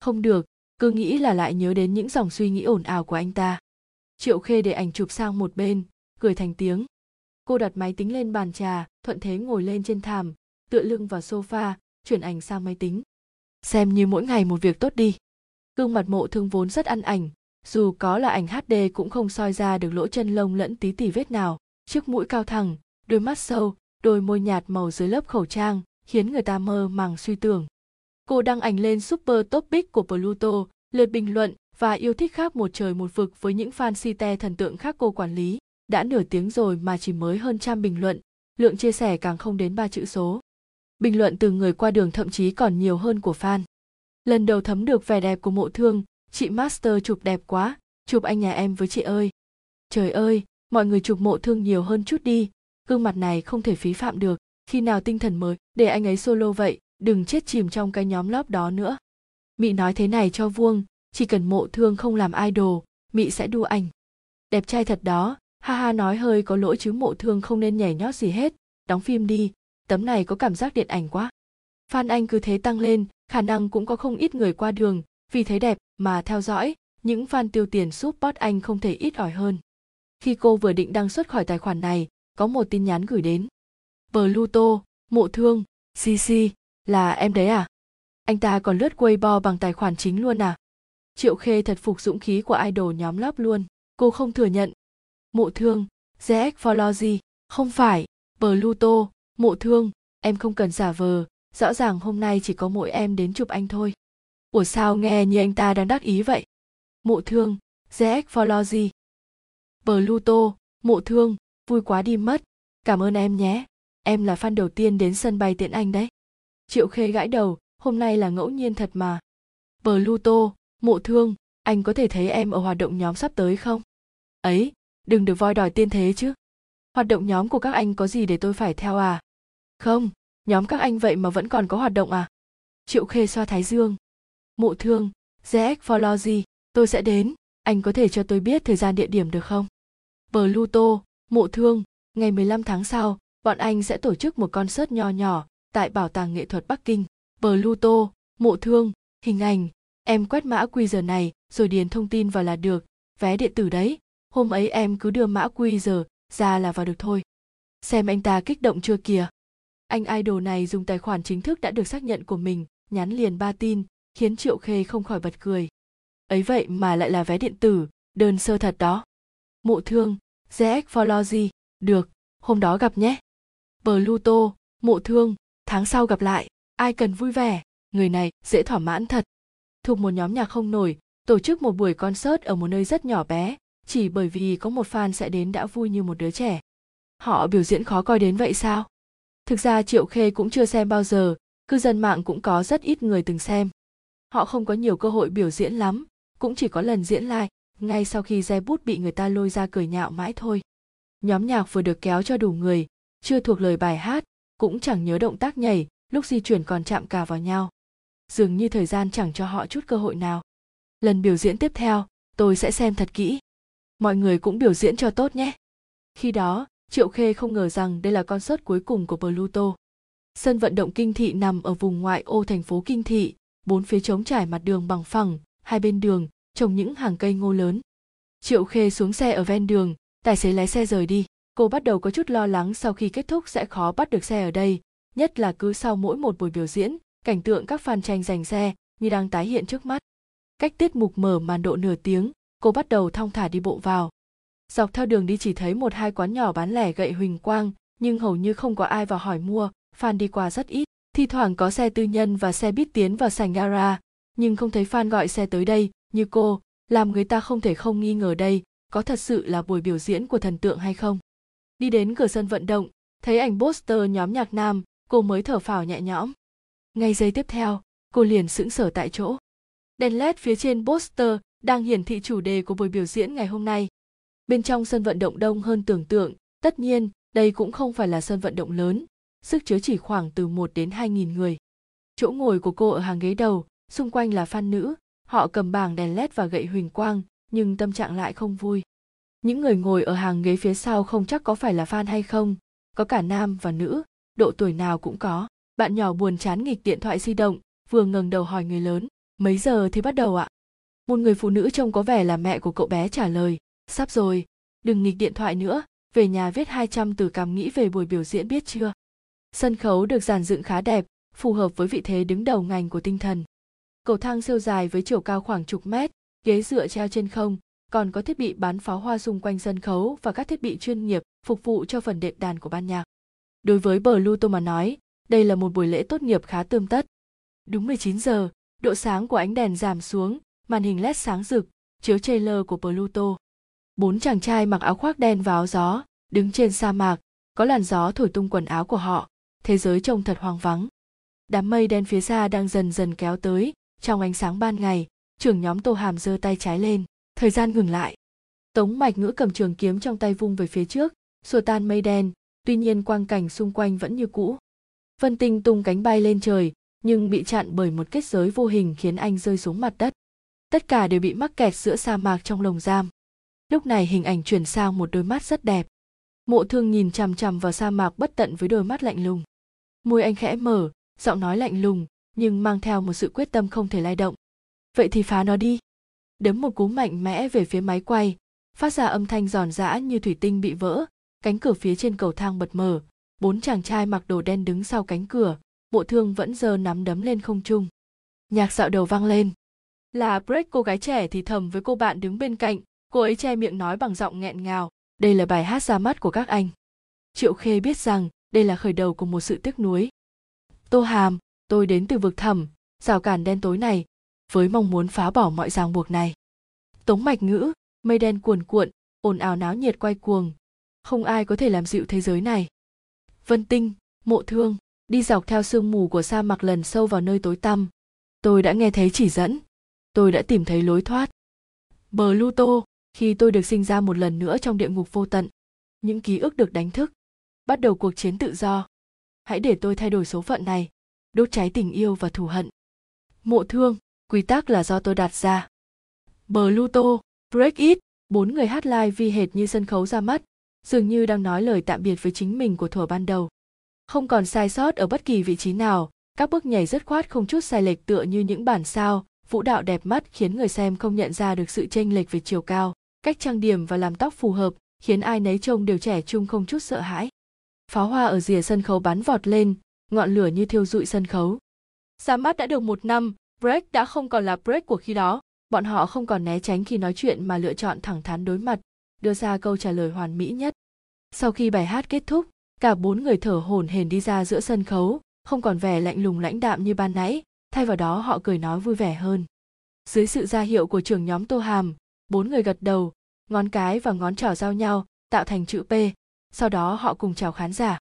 Không được, cứ nghĩ là lại nhớ đến những dòng suy nghĩ ồn ào của anh ta. Triệu Khê để ảnh chụp sang một bên, cười thành tiếng. Cô đặt máy tính lên bàn trà, thuận thế ngồi lên trên thảm, tựa lưng vào sofa, chuyển ảnh sang máy tính. Xem như mỗi ngày một việc tốt đi. Gương mặt Mộ Thương vốn rất ăn ảnh, dù có là ảnh HD cũng không soi ra được lỗ chân lông lẫn tí tỉ vết nào. Chiếc mũi cao thẳng, đôi mắt sâu, đôi môi nhạt màu dưới lớp khẩu trang, khiến người ta mơ màng suy tưởng. Cô đăng ảnh lên Super Topic của Pluto, lượt bình luận và yêu thích khác một trời một vực với những fan si te thần tượng khác cô quản lý. Đã nửa tiếng rồi mà chỉ mới hơn 100 bình luận, lượng chia sẻ càng không đến 3 chữ số. Bình luận từ người qua đường thậm chí còn nhiều hơn của fan. Lần đầu thấm được vẻ đẹp của Mộ Thương, chị Master chụp đẹp quá, chụp anh nhà em với chị ơi. Trời ơi, mọi người chụp Mộ Thương nhiều hơn chút đi, gương mặt này không thể phí phạm được, khi nào tinh thần mới, để anh ấy solo vậy, đừng chết chìm trong cái nhóm lớp đó nữa. Mị nói thế này cho vuông, chỉ cần Mộ Thương không làm idol, Mị sẽ đua ảnh. Đẹp trai thật đó, ha ha, nói hơi có lỗi chứ Mộ Thương không nên nhảy nhót gì hết, đóng phim đi, tấm này có cảm giác điện ảnh quá. Fan anh cứ thế tăng lên, khả năng cũng có không ít người qua đường, vì thấy đẹp mà theo dõi, những fan tiêu tiền support anh không thể ít ỏi hơn. Khi cô vừa định đăng xuất khỏi tài khoản này, có một tin nhắn gửi đến. Pluto, Mộ Thương, CC, là em đấy à? Anh ta còn lướt Weibo bằng tài khoản chính luôn à? Triệu Khê thật phục dũng khí của idol nhóm lớp luôn, cô không thừa nhận. Mộ Thương, ZX follow gì? Không phải, Pluto, Mộ Thương, em không cần giả vờ, rõ ràng hôm nay chỉ có mỗi em đến chụp anh thôi. Ủa sao nghe như anh ta đang đắc ý vậy? Mộ Thương, ZX follow gì? Pluto, Mộ Thương, vui quá đi mất, cảm ơn em nhé, em là fan đầu tiên đến sân bay tiễn anh đấy. Triệu Khê gãi đầu, hôm nay là ngẫu nhiên thật mà. Pluto, Mộ Thương, anh có thể thấy em ở hoạt động nhóm sắp tới không? Ấy, đừng được voi đòi tiên thế chứ. Hoạt động nhóm của các anh có gì để tôi phải theo à? Không, nhóm các anh vậy mà vẫn còn có hoạt động à? Triệu Khê xoa thái dương. Mộ Thương, ZX follow gì? Tôi sẽ đến, anh có thể cho tôi biết thời gian địa điểm được không? Pluto, Mộ Thương, ngày 15 tháng sau, bọn anh sẽ tổ chức một concert nho nhỏ tại Bảo tàng nghệ thuật Bắc Kinh. Pluto, Mộ Thương, hình ảnh, em quét mã QR này rồi điền thông tin vào là được, vé điện tử đấy, hôm ấy em cứ đưa mã QR ra là vào được thôi. Xem anh ta kích động chưa kìa. Anh idol này dùng tài khoản chính thức đã được xác nhận của mình, nhắn liền 3 tin, khiến Triệu Khê không khỏi bật cười. Ấy vậy mà lại là vé điện tử, đơn sơ thật đó. Mộ Thương, ZX follow gì? Được, hôm đó gặp nhé. Pluto, Mộ Thương, tháng sau gặp lại, ai cần vui vẻ, người này dễ thỏa mãn thật. Thuộc một nhóm nhạc không nổi, tổ chức một buổi concert ở một nơi rất nhỏ bé, chỉ bởi vì có một fan sẽ đến đã vui như một đứa trẻ. Họ biểu diễn khó coi đến vậy sao? Thực ra Triệu Khê cũng chưa xem bao giờ, cư dân mạng cũng có rất ít người từng xem. Họ không có nhiều cơ hội biểu diễn lắm, cũng chỉ có lần diễn live, ngay sau khi dây bút bị người ta lôi ra cười nhạo mãi thôi. Nhóm nhạc vừa được kéo cho đủ người, chưa thuộc lời bài hát, cũng chẳng nhớ động tác nhảy, lúc di chuyển còn chạm cà vào nhau. Dường như thời gian chẳng cho họ chút cơ hội nào. Lần biểu diễn tiếp theo, tôi sẽ xem thật kỹ. Mọi người cũng biểu diễn cho tốt nhé. Khi đó, Triệu Khê không ngờ rằng đây là concert cuối cùng của Pluto. Sân vận động Kinh Thị nằm ở vùng ngoại ô thành phố Kinh Thị, bốn phía trống trải mặt đường bằng phẳng, hai bên đường trồng những hàng cây ngô lớn. Triệu Khê xuống xe ở ven đường, tài xế lái xe rời đi. Cô bắt đầu có chút lo lắng sau khi kết thúc sẽ khó bắt được xe ở đây, nhất là cứ sau mỗi một buổi biểu diễn, cảnh tượng các fan tranh giành xe như đang tái hiện trước mắt. Cách tiết mục mở màn độ nửa tiếng, cô bắt đầu thong thả đi bộ vào. Dọc theo đường đi chỉ thấy một hai quán nhỏ bán lẻ gậy huỳnh quang, nhưng hầu như không có ai vào hỏi mua, fan đi qua rất ít. Thi thoảng có xe tư nhân và xe buýt tiến vào sảnh gara, nhưng không thấy fan gọi xe tới đây, như cô, làm người ta không thể không nghi ngờ đây, có thật sự là buổi biểu diễn của thần tượng hay không. Đi đến cửa sân vận động, thấy ảnh poster nhóm nhạc nam, cô mới thở phào nhẹ nhõm. Ngay giây tiếp theo, cô liền sững sờ tại chỗ. Đèn LED phía trên poster đang hiển thị chủ đề của buổi biểu diễn ngày hôm nay. Bên trong sân vận động đông hơn tưởng tượng, tất nhiên, đây cũng không phải là sân vận động lớn, sức chứa chỉ khoảng từ 1 đến 2.000 người. Chỗ ngồi của cô ở hàng ghế đầu, xung quanh là fan nữ, họ cầm bảng đèn LED và gậy huỳnh quang, nhưng tâm trạng lại không vui. Những người ngồi ở hàng ghế phía sau không chắc có phải là fan hay không, có cả nam và nữ, độ tuổi nào cũng có. Bạn nhỏ buồn chán nghịch điện thoại di động, vừa ngẩng đầu hỏi người lớn, mấy giờ thì bắt đầu ạ? Một người phụ nữ trông có vẻ là mẹ của cậu bé trả lời, Sắp rồi, đừng nghịch điện thoại nữa, về nhà viết 200 từ cảm nghĩ về buổi biểu diễn biết chưa. Sân khấu được dàn dựng khá đẹp, phù hợp với vị thế đứng đầu ngành của tinh thần. Cầu thang siêu dài với chiều cao khoảng chục mét, ghế dựa treo trên không, còn có thiết bị bắn pháo hoa xung quanh sân khấu và các thiết bị chuyên nghiệp phục vụ cho phần đệm đàn của ban nhạc. Đối với Pluto mà nói, đây là một buổi lễ tốt nghiệp khá tươm tất. Đúng 19 giờ, độ sáng của ánh đèn giảm xuống, màn hình LED sáng rực, chiếu trailer của Pluto. 4 chàng trai mặc áo khoác đen và áo gió, đứng trên sa mạc, có làn gió thổi tung quần áo của họ, thế giới trông thật hoang vắng. Đám mây đen phía xa đang dần dần kéo tới, trong ánh sáng ban ngày, trưởng nhóm Tô Hàm giơ tay trái lên, thời gian ngừng lại. Tống Mạch Ngữ cầm trường kiếm trong tay vung về phía trước, xua tan mây đen, tuy nhiên quang cảnh xung quanh vẫn như cũ. Vân Tinh tung cánh bay lên trời, nhưng bị chặn bởi một kết giới vô hình khiến anh rơi xuống mặt đất. Tất cả đều bị mắc kẹt giữa sa mạc trong lồng giam. Lúc này hình ảnh chuyển sang một đôi mắt rất đẹp. Mộ Thương nhìn chằm chằm vào sa mạc bất tận với đôi mắt lạnh lùng. Môi anh khẽ mở, giọng nói lạnh lùng, nhưng mang theo một sự quyết tâm không thể lay động. Vậy thì phá nó đi. Đấm một cú mạnh mẽ về phía máy quay, phát ra âm thanh giòn giã như thủy tinh bị vỡ, cánh cửa phía trên cầu thang bật mở. 4 chàng trai mặc đồ đen đứng sau cánh cửa, Mộ Thương vẫn giơ nắm đấm lên không trung. Nhạc dạo đầu vang lên. Là break, cô gái trẻ thì thầm với cô bạn đứng bên cạnh, cô ấy che miệng nói bằng giọng nghẹn ngào. Đây là bài hát ra mắt của các anh. Triệu Khê biết rằng đây là khởi đầu của một sự tiếc nuối. Tô Hàm, tôi đến từ vực thẳm, rào cản đen tối này, với mong muốn phá bỏ mọi ràng buộc này. Tống Mạch Ngữ, mây đen cuồn cuộn, ồn ào náo nhiệt quay cuồng. Không ai có thể làm dịu thế giới này. Vân Tinh, Mộ Thương, đi dọc theo sương mù của sa mạc lần sâu vào nơi tối tăm. Tôi đã nghe thấy chỉ dẫn. Tôi đã tìm thấy lối thoát. Pluto, khi tôi được sinh ra một lần nữa trong địa ngục vô tận. Những ký ức được đánh thức. Bắt đầu cuộc chiến tự do. Hãy để tôi thay đổi số phận này. Đốt cháy tình yêu và thù hận. Mộ Thương, quy tắc là do tôi đặt ra. Pluto, break it. 4 người hát live vi hệt như sân khấu ra mắt. Dường như đang nói lời tạm biệt với chính mình của thuở ban đầu. Không còn sai sót ở bất kỳ vị trí nào, các bước nhảy dứt khoát không chút sai lệch tựa như những bản sao, vũ đạo đẹp mắt khiến người xem không nhận ra được sự chênh lệch về chiều cao, cách trang điểm và làm tóc phù hợp, khiến ai nấy trông đều trẻ trung không chút sợ hãi. Pháo hoa ở rìa sân khấu bắn vọt lên, ngọn lửa như thiêu rụi sân khấu. Ra mắt đã được một năm, break đã không còn là break của khi đó, bọn họ không còn né tránh khi nói chuyện mà lựa chọn thẳng thắn đối mặt, đưa ra câu trả lời hoàn mỹ nhất. Sau khi bài hát kết thúc, cả 4 người thở hổn hển đi ra giữa sân khấu, không còn vẻ lạnh lùng lãnh đạm như ban nãy, thay vào đó họ cười nói vui vẻ hơn. Dưới sự ra hiệu của trưởng nhóm Tô Hàm, 4 người gật đầu, ngón cái và ngón trỏ giao nhau, tạo thành chữ P, sau đó họ cùng chào khán giả.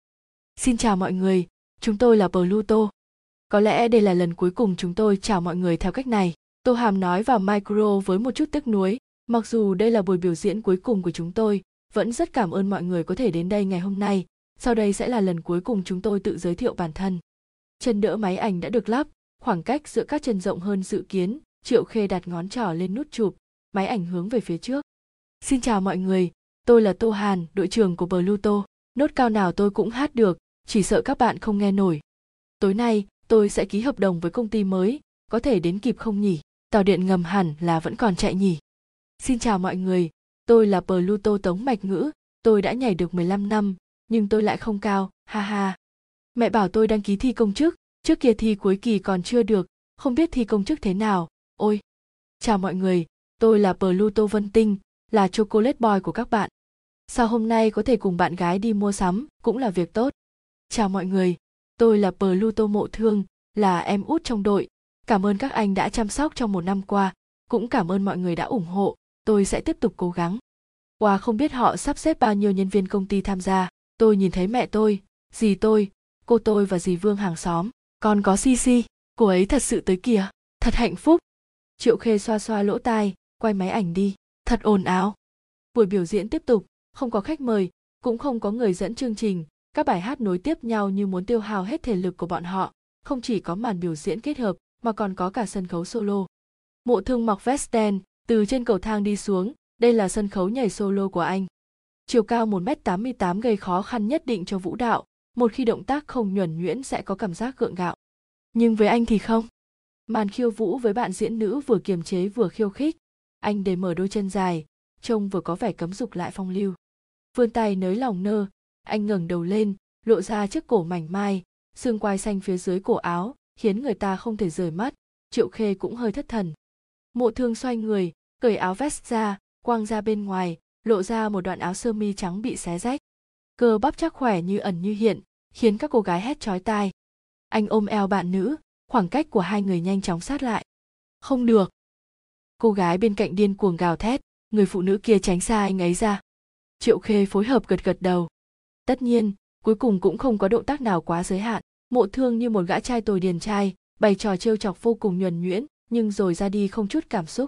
Xin chào mọi người, chúng tôi là Pluto. Có lẽ đây là lần cuối cùng chúng tôi chào mọi người theo cách này, Tô Hàm nói vào micro với một chút tiếc nuối. Mặc dù đây là buổi biểu diễn cuối cùng của chúng tôi, vẫn rất cảm ơn mọi người có thể đến đây ngày hôm nay. Sau đây sẽ là lần cuối cùng chúng tôi tự giới thiệu bản thân. Chân đỡ máy ảnh đã được lắp, khoảng cách giữa các chân rộng hơn dự kiến, Triệu Khê đặt ngón trỏ lên nút chụp, máy ảnh hướng về phía trước. Xin chào mọi người, tôi là Tô Hàn, đội trưởng của Pluto. Nốt cao nào tôi cũng hát được, chỉ sợ các bạn không nghe nổi. Tối nay, tôi sẽ ký hợp đồng với công ty mới, có thể đến kịp không nhỉ? Tàu điện ngầm hẳn là vẫn còn chạy nhỉ? Xin chào mọi người, tôi là Pluto Tống Mạch Ngữ, tôi đã nhảy được 15 năm, nhưng tôi lại không cao, ha ha. Mẹ bảo tôi đăng ký thi công chức, trước kia thi cuối kỳ còn chưa được, không biết thi công chức thế nào, ôi. Chào mọi người, tôi là Pluto Vân Tinh, là chocolate boy của các bạn. Sao hôm nay có thể cùng bạn gái đi mua sắm, cũng là việc tốt. Chào mọi người, tôi là Pluto Mộ Thương, là em út trong đội, cảm ơn các anh đã chăm sóc trong một năm qua, cũng cảm ơn mọi người đã ủng hộ. Tôi sẽ tiếp tục cố gắng. Qua không biết họ sắp xếp bao nhiêu nhân viên công ty tham gia. Tôi nhìn thấy mẹ tôi, dì tôi, cô tôi và dì Vương hàng xóm. Còn có Cici, cô ấy thật sự tới kìa. Thật hạnh phúc. Triệu Khê xoa xoa lỗ tai, quay máy ảnh đi. Thật ồn ào. Buổi biểu diễn tiếp tục, không có khách mời, cũng không có người dẫn chương trình. Các bài hát nối tiếp nhau như muốn tiêu hao hết thể lực của bọn họ. Không chỉ có màn biểu diễn kết hợp, mà còn có cả sân khấu solo. Mộ Thương mặc vest đen, từ trên cầu thang đi xuống, đây là sân khấu nhảy solo của anh. Chiều cao 1m88 gây khó khăn nhất định cho vũ đạo, một khi động tác không nhuần nhuyễn sẽ có cảm giác gượng gạo. Nhưng với anh thì không. Màn khiêu vũ với bạn diễn nữ vừa kiềm chế vừa khiêu khích, anh để mở đôi chân dài, trông vừa có vẻ cấm dục lại phong lưu. Vươn tay nới lòng nơ, anh ngẩng đầu lên, lộ ra chiếc cổ mảnh mai, xương quai xanh phía dưới cổ áo, khiến người ta không thể rời mắt. Triệu Khê cũng hơi thất thần. Mộ Thương xoay người, cởi áo vest ra, quang ra bên ngoài, lộ ra một đoạn áo sơ mi trắng bị xé rách. Cơ bắp chắc khỏe như ẩn như hiện, khiến các cô gái hét chói tai. Anh ôm eo bạn nữ, khoảng cách của hai người nhanh chóng sát lại. Không được. Cô gái bên cạnh điên cuồng gào thét, người phụ nữ kia tránh xa anh ấy ra. Triệu Khê phối hợp gật gật đầu. Tất nhiên, cuối cùng cũng không có động tác nào quá giới hạn. Mộ Thương như một gã trai tồi điền trai, bày trò trêu chọc vô cùng nhuần nhuyễn, nhưng rồi ra đi không chút cảm xúc.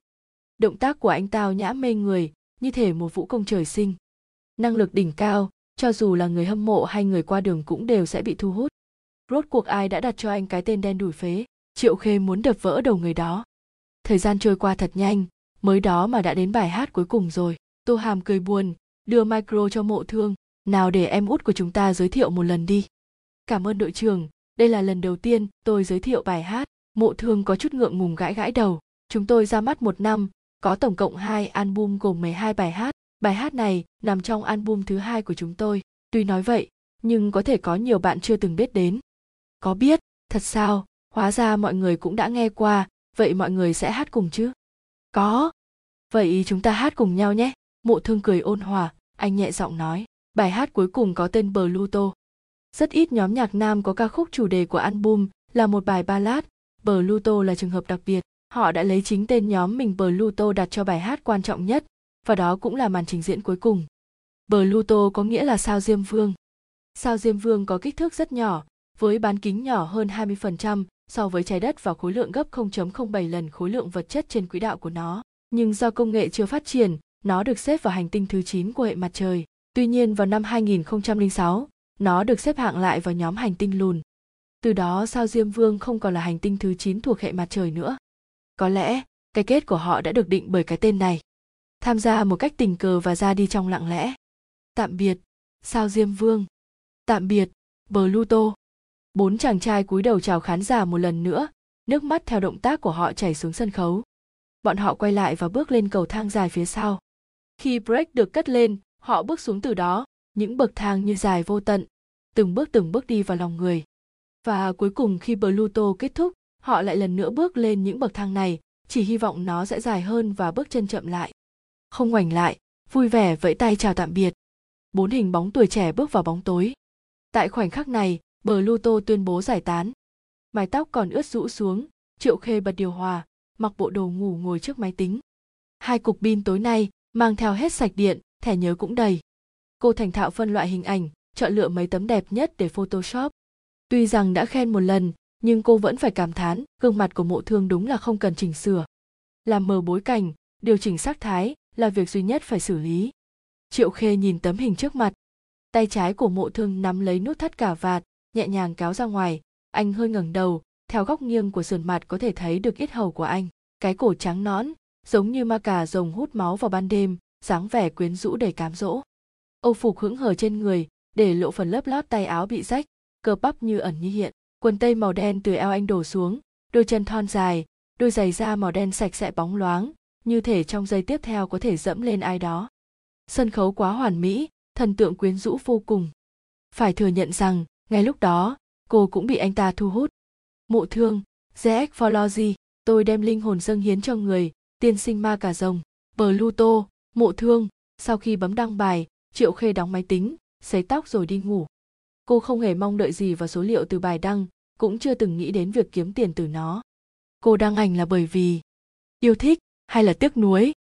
Động tác của anh tao nhã mê người, như thể một vũ công trời sinh. Năng lực đỉnh cao, cho dù là người hâm mộ hay người qua đường cũng đều sẽ bị thu hút. Rốt cuộc ai đã đặt cho anh cái tên đen đủi phế, Triệu Khê muốn đập vỡ đầu người đó. Thời gian trôi qua thật nhanh, mới đó mà đã đến bài hát cuối cùng rồi. Tô Hàm cười buồn, đưa micro cho Mộ Thương. Nào để em út của chúng ta giới thiệu một lần đi. Cảm ơn đội trưởng, đây là lần đầu tiên tôi giới thiệu bài hát. Mộ Thương có chút ngượng ngùng gãi gãi đầu. Chúng tôi ra mắt một năm, có tổng cộng 2 album gồm 12 bài hát. Bài hát này nằm trong album thứ 2 của chúng tôi. Tuy nói vậy, nhưng có thể có nhiều bạn chưa từng biết đến. Có biết, thật sao, hóa ra mọi người cũng đã nghe qua, vậy mọi người sẽ hát cùng chứ? Có. Vậy chúng ta hát cùng nhau nhé. Mộ Thương cười ôn hòa, anh nhẹ giọng nói. Bài hát cuối cùng có tên Pluto. Rất ít nhóm nhạc nam có ca khúc chủ đề của album là một bài ballad. Pluto là trường hợp đặc biệt, họ đã lấy chính tên nhóm mình Pluto đặt cho bài hát quan trọng nhất, và đó cũng là màn trình diễn cuối cùng. Pluto có nghĩa là sao Diêm Vương. Sao Diêm Vương có kích thước rất nhỏ, với bán kính nhỏ hơn 20% so với trái đất và khối lượng gấp 0.07 lần khối lượng vật chất trên quỹ đạo của nó. Nhưng do công nghệ chưa phát triển, nó được xếp vào hành tinh thứ 9 của hệ mặt trời. Tuy nhiên vào năm 2006, nó được xếp hạng lại vào nhóm hành tinh lùn. Từ đó sao Diêm Vương không còn là hành tinh thứ 9 thuộc hệ mặt trời nữa. Có lẽ, cái kết của họ đã được định bởi cái tên này. Tham gia một cách tình cờ và ra đi trong lặng lẽ. Tạm biệt, sao Diêm Vương. Tạm biệt, Pluto. 4 chàng trai cúi đầu chào khán giả một lần nữa, nước mắt theo động tác của họ chảy xuống sân khấu. Bọn họ quay lại và bước lên cầu thang dài phía sau. Khi break được cất lên, họ bước xuống từ đó, những bậc thang như dài vô tận, từng bước đi vào lòng người. Và cuối cùng khi Pluto kết thúc, họ lại lần nữa bước lên những bậc thang này, chỉ hy vọng nó sẽ dài hơn và bước chân chậm lại. Không ngoảnh lại, vui vẻ vẫy tay chào tạm biệt. 4 hình bóng tuổi trẻ bước vào bóng tối. Tại khoảnh khắc này, Pluto tuyên bố giải tán. Mái tóc còn ướt rũ xuống, Triệu Khê bật điều hòa, mặc bộ đồ ngủ ngồi trước máy tính. 2 cục pin tối nay, mang theo hết sạch điện, thẻ nhớ cũng đầy. Cô thành thạo phân loại hình ảnh, chọn lựa mấy tấm đẹp nhất để Photoshop. Tuy rằng đã khen một lần, nhưng cô vẫn phải cảm thán, gương mặt của Mộ Thương đúng là không cần chỉnh sửa. Làm mờ bối cảnh, điều chỉnh sắc thái là việc duy nhất phải xử lý. Triệu Khê nhìn tấm hình trước mặt. Tay trái của Mộ Thương nắm lấy nút thắt cà vạt, nhẹ nhàng kéo ra ngoài, anh hơi ngẩng đầu, theo góc nghiêng của sườn mặt có thể thấy được yết hầu của anh. Cái cổ trắng nõn, giống như ma cà rồng hút máu vào ban đêm, dáng vẻ quyến rũ đầy cám dỗ. Âu phục hững hờ trên người, để lộ phần lớp lót tay áo bị rách, cơ bắp như ẩn như hiện. Quần tây màu đen từ eo anh đổ xuống, đôi chân thon dài, đôi giày da màu đen sạch sẽ bóng loáng, như thể trong giây tiếp theo có thể dẫm lên ai đó. Sân khấu quá hoàn mỹ, thần tượng quyến rũ vô cùng. Phải thừa nhận rằng, ngay lúc đó, cô cũng bị anh ta thu hút. Mộ Thương, ZX Phology, tôi đem linh hồn dâng hiến cho người, tiên sinh ma cà rồng, Pluto, Mộ Thương. Sau khi bấm đăng bài, Triệu Khê đóng máy tính, sấy tóc rồi đi ngủ. Cô không hề mong đợi gì vào số liệu từ bài đăng, cũng chưa từng nghĩ đến việc kiếm tiền từ nó. Cô đăng ảnh là bởi vì yêu thích hay là tiếc nuối.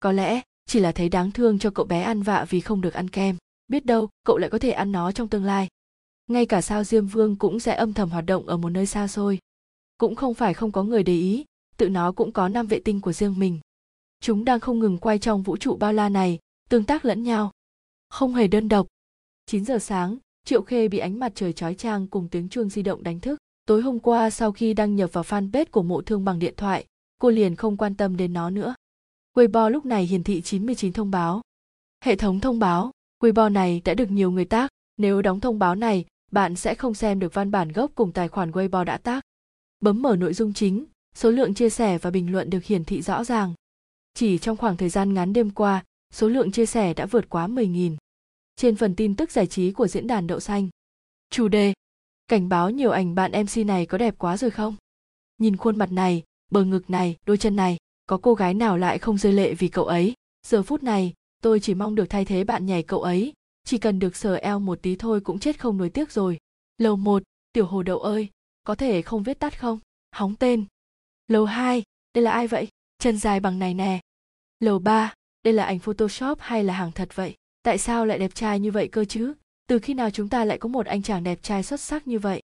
Có lẽ chỉ là thấy đáng thương cho cậu bé ăn vạ vì không được ăn kem. Biết đâu cậu lại có thể ăn nó trong tương lai. Ngay cả sao Diêm Vương cũng sẽ âm thầm hoạt động ở một nơi xa xôi. Cũng không phải không có người để ý, tự nó cũng có 5 vệ tinh của riêng mình. Chúng đang không ngừng quay trong vũ trụ bao la này, tương tác lẫn nhau. Không hề đơn độc. 9 giờ sáng, Triệu Khê bị ánh mặt trời chói chang cùng tiếng chuông di động đánh thức. Tối hôm qua sau khi đăng nhập vào fanpage của Mộ Thương bằng điện thoại, cô liền không quan tâm đến nó nữa. Weibo lúc này hiển thị 99 thông báo. Hệ thống thông báo, Weibo này đã được nhiều người tác. Nếu đóng thông báo này, bạn sẽ không xem được văn bản gốc cùng tài khoản Weibo đã tác. Bấm mở nội dung chính, số lượng chia sẻ và bình luận được hiển thị rõ ràng. Chỉ trong khoảng thời gian ngắn đêm qua, Số lượng chia sẻ đã vượt quá 10.000. Trên phần tin tức giải trí của diễn đàn Đậu Xanh. Chủ đề: Cảnh báo nhiều ảnh bạn MC này có đẹp quá rồi không? Nhìn khuôn mặt này, bờ ngực này, đôi chân này, có cô gái nào lại không rơi lệ vì cậu ấy? Giờ phút này, tôi chỉ mong được thay thế bạn nhảy cậu ấy, chỉ cần được sờ eo một tí thôi cũng chết không nuối tiếc rồi. Lầu 1, Tiểu Hồ Đậu ơi, có thể không viết tắt không? Hóng tên. Lầu 2, đây là ai vậy? Chân dài bằng này nè. Lầu 3, đây là ảnh Photoshop hay là hàng thật vậy? Tại sao lại đẹp trai như vậy cơ chứ? Từ khi nào chúng ta lại có một anh chàng đẹp trai xuất sắc như vậy?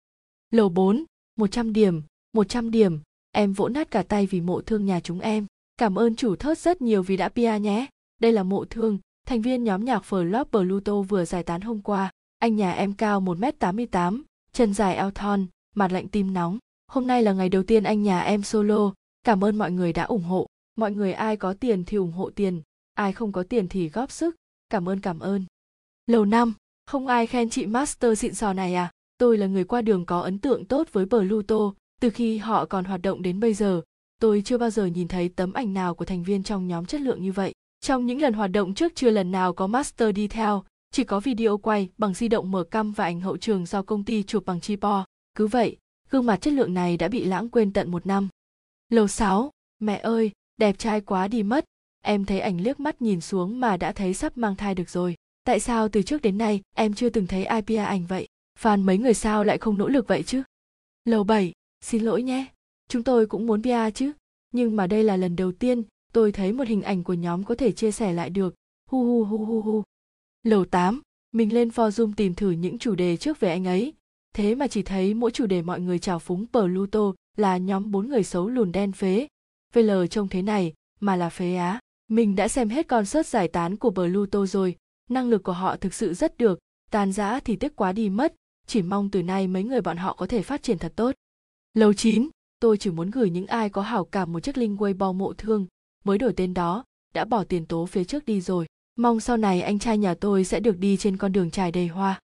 Lầu 4, 100 điểm, 100 điểm, em vỗ nát cả tay vì Mộ Thương nhà chúng em. Cảm ơn chủ thớt rất nhiều vì đã PR nhé. Đây là Mộ Thương, thành viên nhóm nhạc Flop Pluto vừa giải tán hôm qua. Anh nhà em cao 1m88, chân dài eo thon, mặt lạnh tim nóng. Hôm nay là ngày đầu tiên anh nhà em solo. Cảm ơn mọi người đã ủng hộ. Mọi người ai có tiền thì ủng hộ tiền, ai không có tiền thì góp sức. Cảm ơn. Lầu 5, không ai khen chị Master xịn sò này à? Tôi là người qua đường có ấn tượng tốt với Pluto. Từ khi họ còn hoạt động đến bây giờ, tôi chưa bao giờ nhìn thấy tấm ảnh nào của thành viên trong nhóm chất lượng như vậy. Trong những lần hoạt động trước chưa lần nào có Master đi theo, chỉ có video quay bằng di động mở cam và ảnh hậu trường do công ty chụp bằng tripod. Cứ vậy, gương mặt chất lượng này đã bị lãng quên tận một năm. Lầu 6, mẹ ơi, đẹp trai quá đi mất. Em thấy ảnh liếc mắt nhìn xuống mà đã thấy sắp mang thai được rồi. Tại sao từ trước đến nay em chưa từng thấy ai PR ảnh vậy? Fan mấy người sao lại không nỗ lực vậy chứ? Lầu 7, xin lỗi nhé. Chúng tôi cũng muốn PR chứ. Nhưng mà đây là lần đầu tiên tôi thấy một hình ảnh của nhóm có thể chia sẻ lại được. Hu hu. Lầu 8, mình lên forum tìm thử những chủ đề trước về anh ấy. Thế mà chỉ thấy mỗi chủ đề mọi người trào phúng Pluto là nhóm 4 người xấu lùn đen phế. VL trông thế này mà là phế á. Mình đã xem hết concert giải tán của Pluto rồi. Năng lực của họ thực sự rất được. Tan rã thì tiếc quá đi mất. Chỉ mong từ nay mấy người bọn họ có thể phát triển thật tốt. Lầu 9, tôi chỉ muốn gửi những ai có hảo cảm một chiếc link Weibo Mộ Thương. Mới đổi tên đó, đã bỏ tiền tố phía trước đi rồi. Mong sau này anh trai nhà tôi sẽ được đi trên con đường trải đầy hoa.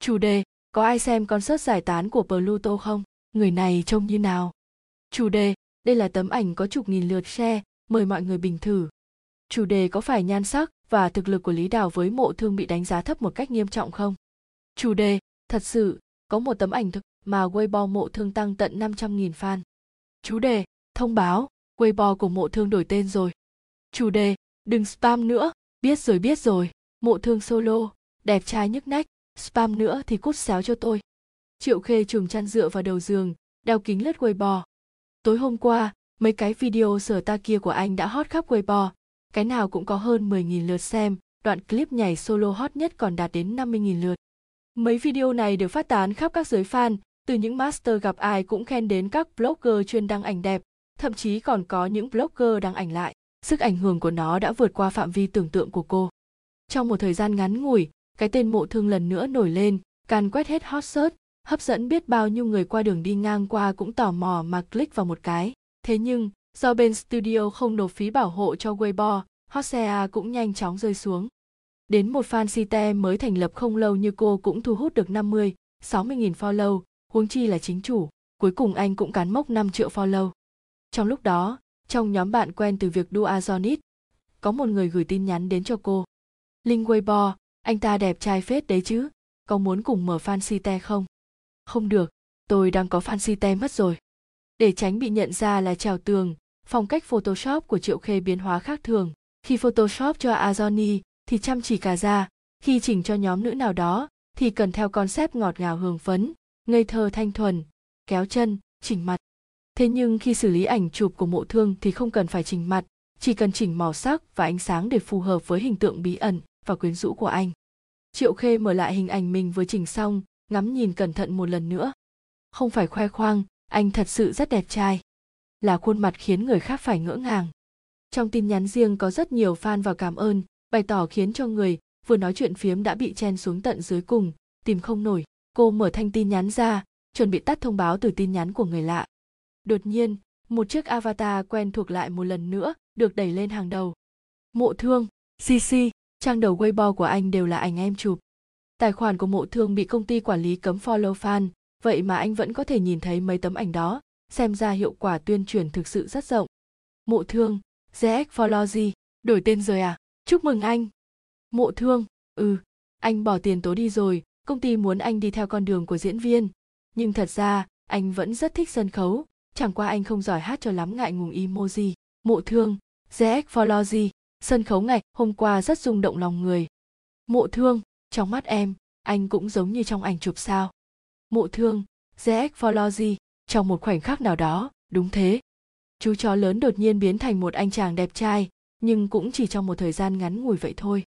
Chủ đề: Có ai xem concert giải tán của Pluto không? Người này trông như nào? Chủ đề: Đây là tấm ảnh có chục nghìn lượt share, mời mọi người bình thử. Chủ đề: Có phải nhan sắc và thực lực của Lý Đào với Mộ Thương bị đánh giá thấp một cách nghiêm trọng không? Chủ đề: Thật sự, có một tấm ảnh thực mà Weibo Mộ Thương tăng tận 500.000 fan. Chủ đề: Thông báo, Weibo của Mộ Thương đổi tên rồi. Chủ đề: Đừng spam nữa, biết rồi. Mộ Thương solo, đẹp trai nhức nách, spam nữa thì cút xéo cho tôi. Triệu Khê trùm chăn dựa vào đầu giường, đeo kính lướt Weibo. Tối hôm qua, mấy cái video sở ta kia của anh đã hot khắp Weibo. Cái nào cũng có hơn 10.000 lượt xem, đoạn clip nhảy solo hot nhất còn đạt đến 50.000 lượt. Mấy video này được phát tán khắp các giới fan, từ những master gặp ai cũng khen đến các blogger chuyên đăng ảnh đẹp, thậm chí còn có những blogger đăng ảnh lại. Sức ảnh hưởng của nó đã vượt qua phạm vi tưởng tượng của cô. Trong một thời gian ngắn ngủi, cái tên Mộ Thương lần nữa nổi lên, càn quét hết hot search, hấp dẫn biết bao nhiêu người qua đường đi ngang qua cũng tò mò mà click vào một cái. Thế nhưng, do bên studio không nộp phí bảo hộ cho Weibo, hot share cũng nhanh chóng rơi xuống. Đến một fan site mới thành lập không lâu như cô cũng thu hút được 50-60.000 follow, huống chi là chính chủ. Cuối cùng anh cũng cán mốc 5 triệu follow. Trong lúc đó, trong nhóm bạn quen từ việc đua Azonis, có một người gửi tin nhắn đến cho cô. Linh Weibo, anh ta đẹp trai phết đấy chứ, có muốn cùng mở fan site không? Không được, tôi đang có fan site mất rồi. Để tránh bị nhận ra là trèo tường, phong cách Photoshop của Triệu Khê biến hóa khác thường. Khi Photoshop cho Azonis thì chăm chỉ cả ra, khi chỉnh cho nhóm nữ nào đó thì cần theo concept ngọt ngào hương phấn, ngây thơ thanh thuần, kéo chân, chỉnh mặt. Thế nhưng khi xử lý ảnh chụp của Mộ Thương thì không cần phải chỉnh mặt, chỉ cần chỉnh màu sắc và ánh sáng để phù hợp với hình tượng bí ẩn và quyến rũ của anh. Triệu Khê mở lại hình ảnh mình vừa chỉnh xong, ngắm nhìn cẩn thận một lần nữa. Không phải khoe khoang, anh thật sự rất đẹp trai. Là khuôn mặt khiến người khác phải ngỡ ngàng. Trong tin nhắn riêng có rất nhiều fan vào cảm ơn, bày tỏ khiến cho người vừa nói chuyện phiếm đã bị chen xuống tận dưới cùng, tìm không nổi. Cô mở thanh tin nhắn ra, chuẩn bị tắt thông báo từ tin nhắn của người lạ. Đột nhiên, một chiếc avatar quen thuộc lại một lần nữa được đẩy lên hàng đầu. Mộ Thương, CC, trang đầu Weibo của anh đều là ảnh em chụp. Tài khoản của Mộ Thương bị công ty quản lý cấm follow fan, vậy mà anh vẫn có thể nhìn thấy mấy tấm ảnh đó, xem ra hiệu quả tuyên truyền thực sự rất rộng. Mộ Thương, ZX follow gì, đổi tên rồi à? Chúc mừng anh. Mộ Thương, anh bỏ tiền tố đi rồi, công ty muốn anh đi theo con đường của diễn viên. Nhưng thật ra, anh vẫn rất thích sân khấu, chẳng qua anh không giỏi hát cho lắm, ngại ngùng emoji. Mộ Thương, ZX Phology, sân khấu ngạch, hôm qua rất rung động lòng người. Mộ Thương, trong mắt em, anh cũng giống như trong ảnh chụp sao. Mộ Thương, ZX Phology, trong một khoảnh khắc nào đó, đúng thế. Chú chó lớn đột nhiên biến thành một anh chàng đẹp trai, nhưng cũng chỉ trong một thời gian ngắn ngủi vậy thôi.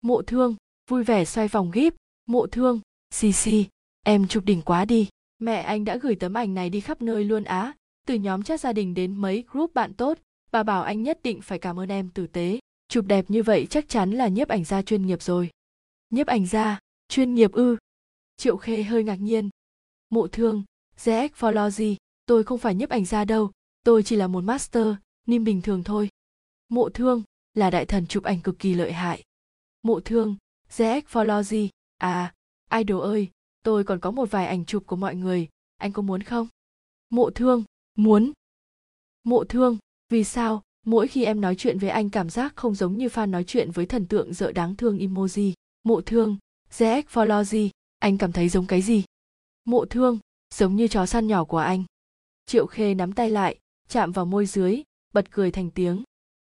Mộ Thương, vui vẻ xoay vòng gíp. Mộ Thương, xì xì, em chụp đỉnh quá đi. Mẹ anh đã gửi tấm ảnh này đi khắp nơi luôn á, từ nhóm chat gia đình đến mấy group bạn tốt, bà bảo anh nhất định phải cảm ơn em tử tế. Chụp đẹp như vậy chắc chắn là nhiếp ảnh gia chuyên nghiệp rồi. Nhiếp ảnh gia, chuyên nghiệp ư? Triệu Khê hơi ngạc nhiên. Mộ Thương, ZX Phology, tôi không phải nhiếp ảnh gia đâu, tôi chỉ là một master, nim bình thường thôi. Mộ Thương, là đại thần chụp ảnh cực kỳ lợi hại. Mộ Thương, ZX Phology, à, idol ơi, tôi còn có một vài ảnh chụp của mọi người, anh có muốn không? Mộ Thương, muốn. Mộ Thương, vì sao, mỗi khi em nói chuyện với anh cảm giác không giống như fan nói chuyện với thần tượng dợ đáng thương emoji. Mộ Thương, ZX Phology, anh cảm thấy giống cái gì? Mộ Thương, giống như chó săn nhỏ của anh. Triệu Khê nắm tay lại, chạm vào môi dưới, bật cười thành tiếng.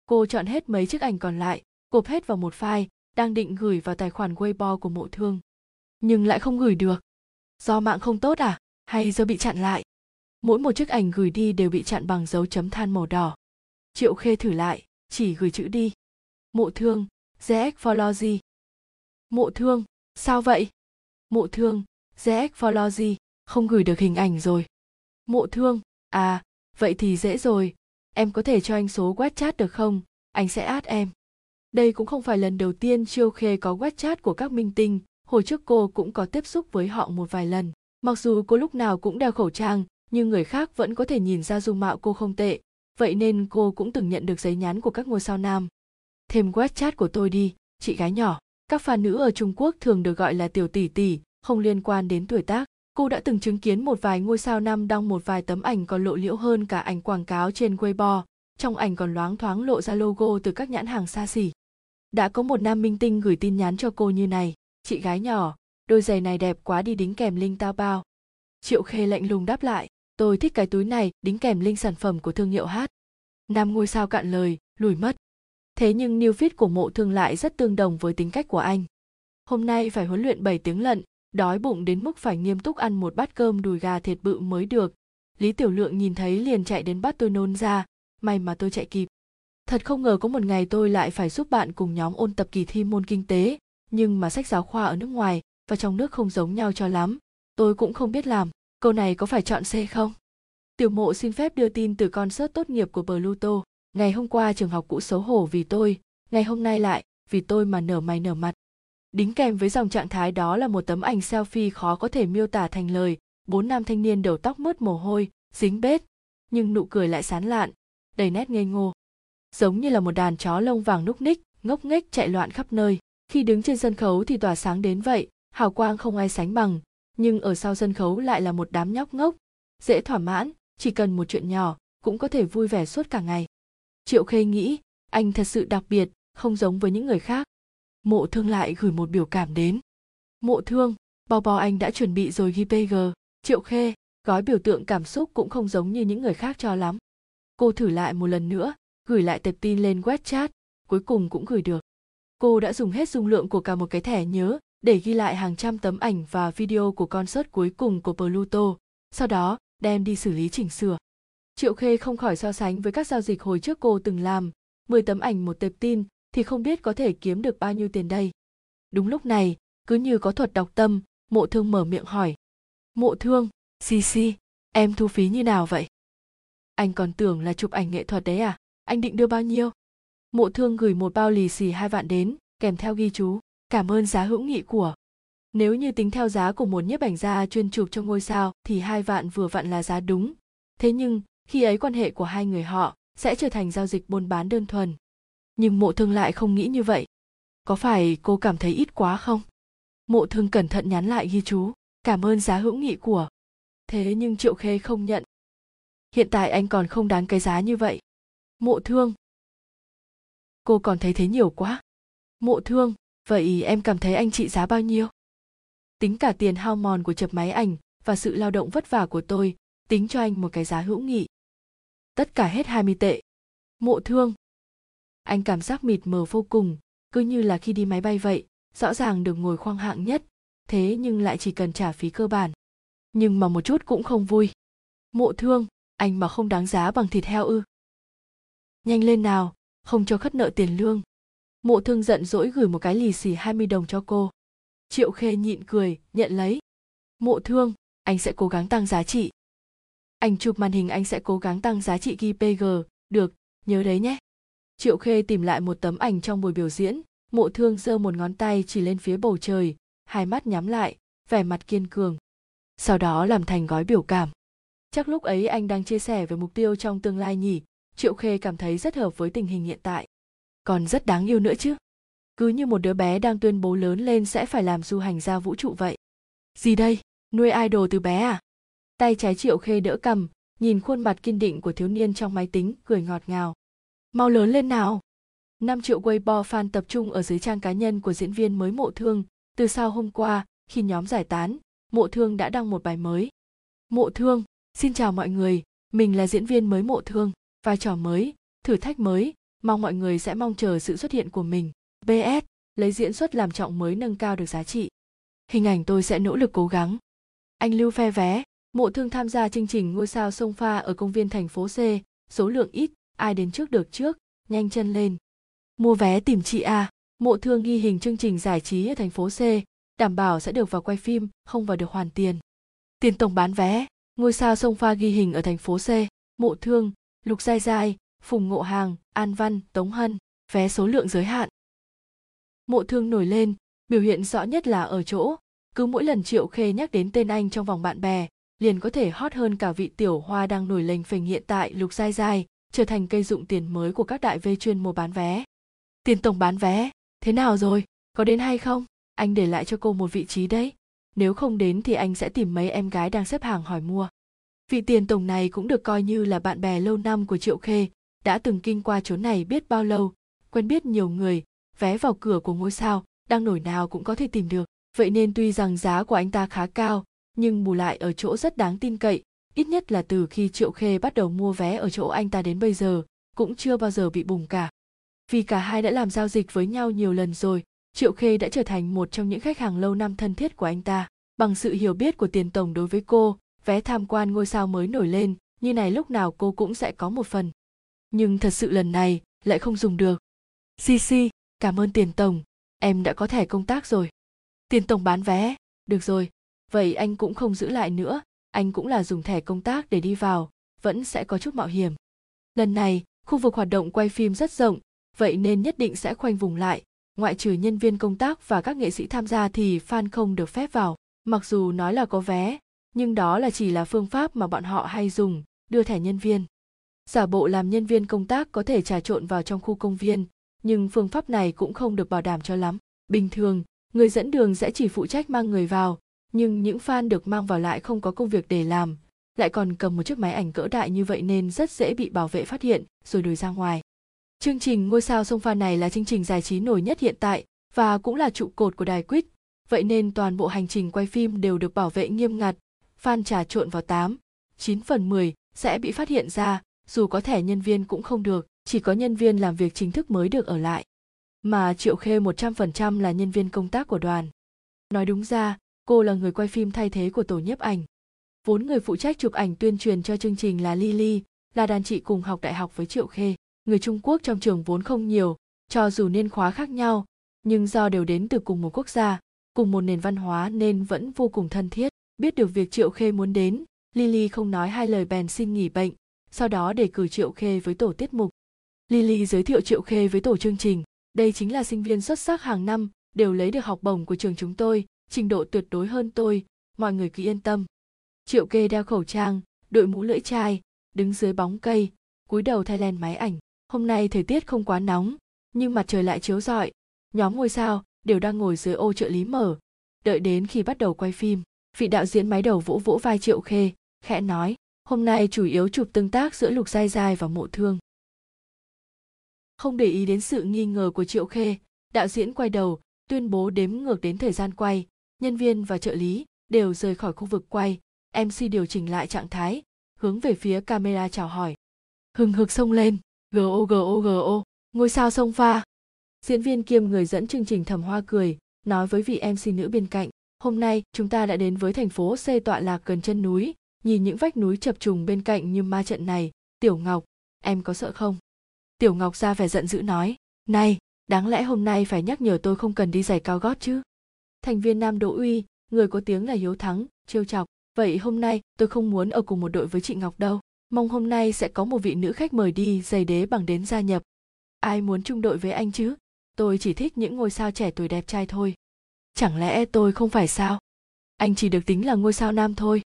Cô chọn hết mấy chiếc ảnh còn lại, cộp hết vào một file, đang định gửi vào tài khoản Weibo của Mộ Thương. Nhưng lại không gửi được. Do mạng không tốt à? Hay do bị chặn lại? Mỗi một chiếc ảnh gửi đi đều bị chặn bằng dấu chấm than màu đỏ. Triệu Khê thử lại, chỉ gửi chữ đi. Mộ Thương, ZX Phology. Mộ Thương, sao vậy? Mộ Thương, ZX Phology, không gửi được hình ảnh rồi. Mộ Thương, à, vậy thì dễ rồi. Em có thể cho anh số WeChat được không? Anh sẽ add em. Đây cũng không phải lần đầu tiên Triệu Khê có WeChat của các minh tinh. Hồi trước cô cũng có tiếp xúc với họ một vài lần. Mặc dù cô lúc nào cũng đeo khẩu trang, nhưng người khác vẫn có thể nhìn ra dung mạo cô không tệ. Vậy nên cô cũng từng nhận được giấy nhắn của các ngôi sao nam. Thêm WeChat của tôi đi, chị gái nhỏ. Các fan nữ ở Trung Quốc thường được gọi là tiểu tỷ tỷ, không liên quan đến tuổi tác. Cô đã từng chứng kiến một vài ngôi sao nam đăng một vài tấm ảnh còn lộ liễu hơn cả ảnh quảng cáo trên Weibo. Trong ảnh còn loáng thoáng lộ ra logo từ các nhãn hàng xa xỉ. Đã có một nam minh tinh gửi tin nhắn cho cô như này. Chị gái nhỏ, đôi giày này đẹp quá đi, đính kèm link tao bao. Triệu Khê lạnh lùng đáp lại, tôi thích cái túi này, đính kèm link sản phẩm của thương hiệu hát. Nam ngôi sao cạn lời, lùi mất. Thế nhưng new feed của Mộ Thương lại rất tương đồng với tính cách của anh. Hôm nay phải huấn luyện 7 tiếng lận, đói bụng đến mức phải nghiêm túc ăn một bát cơm đùi gà thịt bự mới được. Lý Tiểu Lượng nhìn thấy liền chạy đến bắt tôi nôn ra, may mà tôi chạy kịp. Thật không ngờ có một ngày tôi lại phải giúp bạn cùng nhóm ôn tập kỳ thi môn kinh tế, nhưng mà sách giáo khoa ở nước ngoài và trong nước không giống nhau cho lắm. Tôi cũng không biết làm, câu này có phải chọn C không? Tiểu Mộ xin phép đưa tin từ concert tốt nghiệp của Pluto. Ngày hôm qua trường học cũ xấu hổ vì tôi, ngày hôm nay lại vì tôi mà nở mày nở mặt. Đính kèm với dòng trạng thái đó là một tấm ảnh selfie khó có thể miêu tả thành lời. 4 nam thanh niên đầu tóc mướt mồ hôi, dính bết, nhưng nụ cười lại sán lạn, đầy nét ngây ngô. Giống như là một đàn chó lông vàng núc ních, ngốc nghếch chạy loạn khắp nơi. Khi đứng trên sân khấu thì tỏa sáng đến vậy, hào quang không ai sánh bằng, nhưng ở sau sân khấu lại là một đám nhóc ngốc, dễ thỏa mãn, chỉ cần một chuyện nhỏ cũng có thể vui vẻ suốt cả ngày. Triệu Khê nghĩ, anh thật sự đặc biệt, không giống với những người khác. Mộ Thương lại gửi một biểu cảm đến. Mộ Thương, bò bò anh đã chuẩn bị rồi ghi PG. Triệu Khê, gói biểu tượng cảm xúc cũng không giống như những người khác cho lắm. Cô thử lại một lần nữa, gửi lại tệp tin lên WeChat, cuối cùng cũng gửi được. Cô đã dùng hết dung lượng của cả một cái thẻ nhớ để ghi lại hàng trăm tấm ảnh và video của concert cuối cùng của Pluto, sau đó đem đi xử lý chỉnh sửa. Triệu Khê không khỏi so sánh với các giao dịch hồi trước cô từng làm, 10 tấm ảnh một tệp tin thì không biết có thể kiếm được bao nhiêu tiền đây. Đúng lúc này, cứ như có thuật đọc tâm, Mộ Thương mở miệng hỏi. Mộ Thương, xì xì, em thu phí như nào vậy? Anh còn tưởng là chụp ảnh nghệ thuật đấy à? Anh định đưa bao nhiêu? Mộ Thương gửi một bao lì xì 2 vạn đến, kèm theo ghi chú, cảm ơn giá hữu nghị của. Nếu như tính theo giá của một nhiếp ảnh gia chuyên chụp cho ngôi sao thì 2 vạn vừa vặn là giá đúng. Thế nhưng, khi ấy quan hệ của hai người họ sẽ trở thành giao dịch buôn bán đơn thuần. Nhưng Mộ Thương lại không nghĩ như vậy. Có phải cô cảm thấy ít quá không? Mộ Thương cẩn thận nhắn lại ghi chú, cảm ơn giá hữu nghị của. Thế nhưng Triệu Khê không nhận. Hiện tại anh còn không đáng cái giá như vậy. Mộ Thương, cô còn thấy thế nhiều quá. Mộ Thương, vậy em cảm thấy anh trị giá bao nhiêu? Tính cả tiền hao mòn của chụp máy ảnh và sự lao động vất vả của tôi, tính cho anh một cái giá hữu nghị. Tất cả hết 20 tệ. Mộ Thương. Anh cảm giác mịt mờ vô cùng, cứ như là khi đi máy bay vậy, rõ ràng được ngồi khoang hạng nhất, thế nhưng lại chỉ cần trả phí cơ bản. Nhưng mà một chút cũng không vui. Mộ Thương, anh mà không đáng giá bằng thịt heo ư? Nhanh lên nào, không cho khất nợ tiền lương. Mộ Thương giận dỗi gửi một cái lì xì 20 đồng cho cô. Triệu Khê nhịn cười, nhận lấy. Mộ Thương, anh sẽ cố gắng tăng giá trị. Ảnh chụp màn hình anh sẽ cố gắng tăng giá trị JPG, được, nhớ đấy nhé. Triệu Khê tìm lại một tấm ảnh trong buổi biểu diễn, Mộ Thương giơ một ngón tay chỉ lên phía bầu trời, hai mắt nhắm lại, vẻ mặt kiên cường. Sau đó làm thành gói biểu cảm. Chắc lúc ấy anh đang chia sẻ về mục tiêu trong tương lai nhỉ, Triệu Khê cảm thấy rất hợp với tình hình hiện tại. Còn rất đáng yêu nữa chứ. Cứ như một đứa bé đang tuyên bố lớn lên sẽ phải làm du hành gia vũ trụ vậy. Gì đây, nuôi idol từ bé à? Tay trái Triệu Khê đỡ cằm, nhìn khuôn mặt kiên định của thiếu niên trong máy tính, cười ngọt ngào. Mau lớn lên nào. 5 triệu Weibo fan tập trung ở dưới trang cá nhân của diễn viên mới Mộ Thương. Từ sau hôm qua, khi nhóm giải tán, Mộ Thương đã đăng một bài mới. Mộ Thương, xin chào mọi người, mình là diễn viên mới Mộ Thương, vai trò mới, thử thách mới, mong mọi người sẽ mong chờ sự xuất hiện của mình. PS, lấy diễn xuất làm trọng mới nâng cao được giá trị. Hình ảnh tôi sẽ nỗ lực cố gắng. Anh Lưu phe vé. Mộ Thương tham gia chương trình Ngôi Sao Sông Pha ở công viên thành phố C, số lượng ít, ai đến trước được trước, nhanh chân lên. Mua vé tìm chị A. Mộ Thương ghi hình chương trình giải trí ở thành phố C, đảm bảo sẽ được vào quay phim, không vào được hoàn tiền. Tiền tổng bán vé, Ngôi Sao Sông Pha ghi hình ở thành phố C, Mộ Thương, Lục Giai Giai, Phùng Ngộ Hành, An Văn, Tống Hân, vé số lượng giới hạn. Mộ Thương nổi lên, biểu hiện rõ nhất là ở chỗ, cứ mỗi lần Triệu Khê nhắc đến tên anh trong vòng bạn bè, liền có thể hot hơn cả vị tiểu hoa đang nổi lềnh phềnh hiện tại Lục Giai Giai, trở thành cây dụng tiền mới của các đại V chuyên mua bán vé. Tiền tổng bán vé, thế nào rồi, có đến hay không? Anh để lại cho cô một vị trí đấy, nếu không đến thì anh sẽ tìm mấy em gái đang xếp hàng hỏi mua. Vị tiền tổng này cũng được coi như là bạn bè lâu năm của Triệu Khê, đã từng kinh qua chốn này biết bao lâu, quen biết nhiều người, vé vào cửa của ngôi sao, đang nổi nào cũng có thể tìm được. Vậy nên tuy rằng giá của anh ta khá cao, nhưng bù lại ở chỗ rất đáng tin cậy, ít nhất là từ khi Triệu Khê bắt đầu mua vé ở chỗ anh ta đến bây giờ, cũng chưa bao giờ bị bùng cả. Vì cả hai đã làm giao dịch với nhau nhiều lần rồi, Triệu Khê đã trở thành một trong những khách hàng lâu năm thân thiết của anh ta. Bằng sự hiểu biết của tiền tổng đối với cô, vé tham quan ngôi sao mới nổi lên, như này lúc nào cô cũng sẽ có một phần. Nhưng thật sự lần này lại không dùng được. CC, cảm ơn tiền tổng, em đã có thẻ công tác rồi. Tiền tổng bán vé, được rồi. Vậy anh cũng không giữ lại nữa, anh cũng là dùng thẻ công tác để đi vào, vẫn sẽ có chút mạo hiểm. Lần này, khu vực hoạt động quay phim rất rộng, vậy nên nhất định sẽ khoanh vùng lại, ngoại trừ nhân viên công tác và các nghệ sĩ tham gia thì fan không được phép vào. Mặc dù nói là có vé, nhưng đó là chỉ là phương pháp mà bọn họ hay dùng, đưa thẻ nhân viên. Giả bộ làm nhân viên công tác có thể trà trộn vào trong khu công viên, nhưng phương pháp này cũng không được bảo đảm cho lắm. Bình thường, người dẫn đường sẽ chỉ phụ trách mang người vào, nhưng những fan được mang vào lại không có công việc để làm, lại còn cầm một chiếc máy ảnh cỡ đại như vậy nên rất dễ bị bảo vệ phát hiện rồi đuổi ra ngoài. Chương trình Ngôi Sao Sông Pha này là chương trình giải trí nổi nhất hiện tại và cũng là trụ cột của đài Quýt, vậy nên toàn bộ hành trình quay phim đều được bảo vệ nghiêm ngặt, fan trà trộn vào 8, 9 phần 10 sẽ bị phát hiện ra, dù có thẻ nhân viên cũng không được, chỉ có nhân viên làm việc chính thức mới được ở lại. Mà Triệu Khê 100% là nhân viên công tác của đoàn. Nói đúng ra, cô là người quay phim thay thế của tổ nhiếp ảnh. Vốn người phụ trách chụp ảnh tuyên truyền cho chương trình là Lily, là đàn chị cùng học đại học với Triệu Khê. Người Trung Quốc trong trường vốn không nhiều, cho dù niên khóa khác nhau, nhưng do đều đến từ cùng một quốc gia, cùng một nền văn hóa nên vẫn vô cùng thân thiết. Biết được việc Triệu Khê muốn đến, Lily không nói hai lời bèn xin nghỉ bệnh, sau đó đề cử Triệu Khê với tổ tiết mục. Lily giới thiệu Triệu Khê với tổ chương trình, đây chính là sinh viên xuất sắc hàng năm, đều lấy được học bổng của trường chúng tôi. Trình độ tuyệt đối hơn tôi, mọi người cứ yên tâm. Triệu Khê đeo khẩu trang, đội mũ lưỡi chai, đứng dưới bóng cây, cúi đầu thay len máy ảnh. Hôm nay thời tiết không quá nóng, nhưng mặt trời lại chiếu rọi. Nhóm ngôi sao đều đang ngồi dưới ô trợ lý mở, đợi đến khi bắt đầu quay phim. Vị đạo diễn máy đầu vỗ vỗ vai Triệu Khê, khẽ nói, hôm nay chủ yếu chụp tương tác giữa Lục Giai Giai và Mộ Thương. Không để ý đến sự nghi ngờ của Triệu Khê, Đạo diễn quay đầu, tuyên bố đếm ngược đến thời gian quay, nhân viên và trợ lý đều rời khỏi khu vực quay, MC điều chỉnh lại trạng thái, hướng về phía camera chào hỏi. Hừng hực xông lên, GO, ngôi sao sông pha. Diễn viên kiêm người dẫn chương trình Thẩm Hoa cười, nói với vị MC nữ bên cạnh, hôm nay chúng ta đã đến với thành phố C tọa lạc gần chân núi, nhìn những vách núi chập trùng bên cạnh như ma trận này, Tiểu Ngọc, em có sợ không? Tiểu Ngọc ra vẻ giận dữ nói, này, đáng lẽ hôm nay phải nhắc nhở tôi không cần đi giày cao gót chứ. Thành viên nam Đỗ Uy, người có tiếng là hiếu thắng, trêu chọc, vậy hôm nay tôi không muốn ở cùng một đội với chị Ngọc đâu, mong hôm nay sẽ có một vị nữ khách mời đi giày đế bằng đến gia nhập. Ai muốn chung đội với anh chứ? Tôi chỉ thích những ngôi sao trẻ tuổi đẹp trai thôi. Chẳng lẽ tôi không phải sao? Anh chỉ được tính là ngôi sao nam thôi.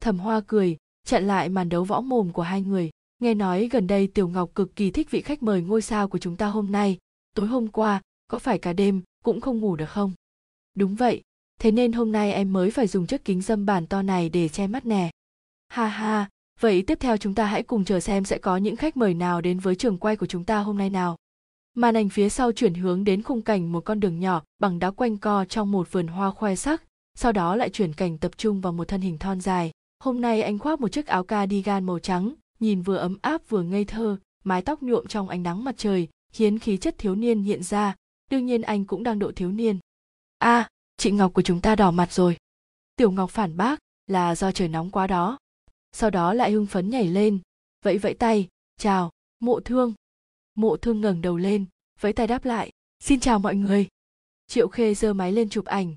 Thẩm Hoa cười, chặn lại màn đấu võ mồm của hai người. Nghe nói gần đây Tiểu Ngọc cực kỳ thích vị khách mời ngôi sao của chúng ta hôm nay. Tối hôm qua, có phải cả đêm cũng không ngủ được không? Đúng vậy, thế nên hôm nay em mới phải dùng chiếc kính râm bàn to này để che mắt nè. Ha ha, vậy tiếp theo chúng ta hãy cùng chờ xem sẽ có những khách mời nào đến với trường quay của chúng ta hôm nay nào. Màn ảnh phía sau chuyển hướng đến khung cảnh một con đường nhỏ bằng đá quanh co trong một vườn hoa khoe sắc, sau đó lại chuyển cảnh tập trung vào một thân hình thon dài. Hôm nay anh khoác một chiếc áo cardigan màu trắng, nhìn vừa ấm áp vừa ngây thơ, mái tóc nhuộm trong ánh nắng mặt trời, khiến khí chất thiếu niên hiện ra, đương nhiên anh cũng đang độ thiếu niên. À, chị Ngọc của chúng ta đỏ mặt rồi. Tiểu Ngọc phản bác, là do trời nóng quá đó. Sau đó lại hưng phấn nhảy lên, vẫy vẫy tay, chào, Mộ Thương. Mộ Thương ngẩng đầu lên, vẫy tay đáp lại, xin chào mọi người. Triệu Khê giơ máy lên chụp ảnh.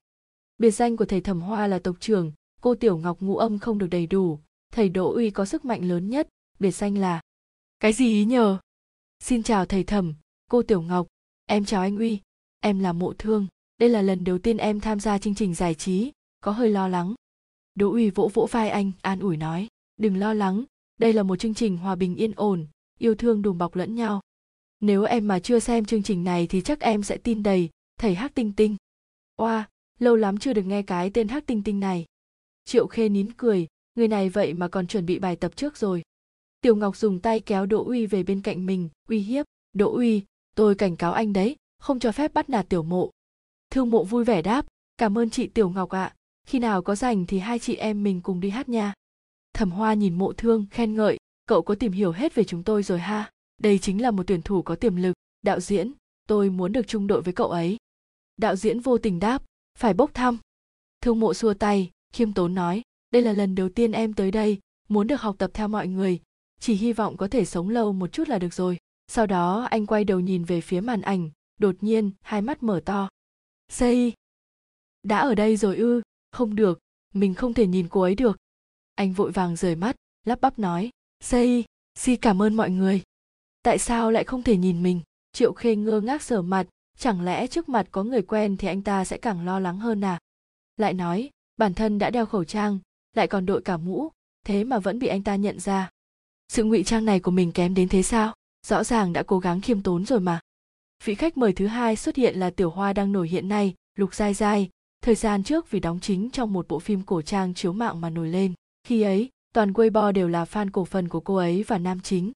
Biệt danh của thầy Thẩm Hoa là tộc trưởng, cô Tiểu Ngọc ngũ âm không được đầy đủ, thầy Đỗ Uy có sức mạnh lớn nhất, biệt danh là cái gì ý nhờ? Xin chào thầy Thẩm, cô Tiểu Ngọc, em chào anh Uy, em là Mộ Thương, đây là lần đầu tiên em tham gia chương trình giải trí, có hơi lo lắng. Đỗ Uy vỗ vỗ vai anh, an ủi nói, đừng lo lắng, đây là một chương trình hòa bình yên ổn, yêu thương đùm bọc lẫn nhau. Nếu em mà chưa xem chương trình này thì chắc em sẽ tin đầy, thầy Hắc Tinh Tinh. Oa, lâu lắm chưa được nghe cái tên Hắc Tinh Tinh này. Triệu Khê nín cười, người này vậy mà còn chuẩn bị bài tập trước rồi. Tiểu Ngọc dùng tay kéo Đỗ Uy về bên cạnh mình, uy hiếp, Đỗ Uy, tôi cảnh cáo anh đấy, không cho phép bắt nạt tiểu Mộ. Thương Mộ vui vẻ đáp, cảm ơn chị Tiểu Ngọc ạ, khi nào có rảnh thì hai chị em mình cùng đi hát nha. Thẩm Hoa nhìn Mộ Thương khen ngợi, cậu có tìm hiểu hết về chúng tôi rồi ha, đây chính là một tuyển thủ có tiềm lực, đạo diễn, tôi muốn được chung đội với cậu ấy. Đạo diễn vô tình đáp, phải bốc thăm. Thương Mộ xua tay, khiêm tốn nói, đây là lần đầu tiên em tới đây, muốn được học tập theo mọi người, chỉ hy vọng có thể sống lâu một chút là được rồi. Sau đó anh quay đầu nhìn về phía màn ảnh, đột nhiên hai mắt mở to. Say, đã ở đây rồi ư, không được, mình không thể nhìn cô ấy được. Anh vội vàng rời mắt, lắp bắp nói, Say, xin cảm ơn mọi người. Tại sao lại không thể nhìn mình? Triệu Khê ngơ ngác sờ mặt, chẳng lẽ trước mặt có người quen thì anh ta sẽ càng lo lắng hơn à? Lại nói, bản thân đã đeo khẩu trang, lại còn đội cả mũ, thế mà vẫn bị anh ta nhận ra. Sự ngụy trang này của mình kém đến thế sao? Rõ ràng đã cố gắng khiêm tốn rồi mà. Vị khách mời thứ hai xuất hiện là Tiểu Hoa đang nổi hiện nay, Lục Giai Giai, thời gian trước vì đóng chính trong một bộ phim cổ trang chiếu mạng mà nổi lên. Khi ấy, toàn Weibo đều là fan cổ phần của cô ấy và nam chính.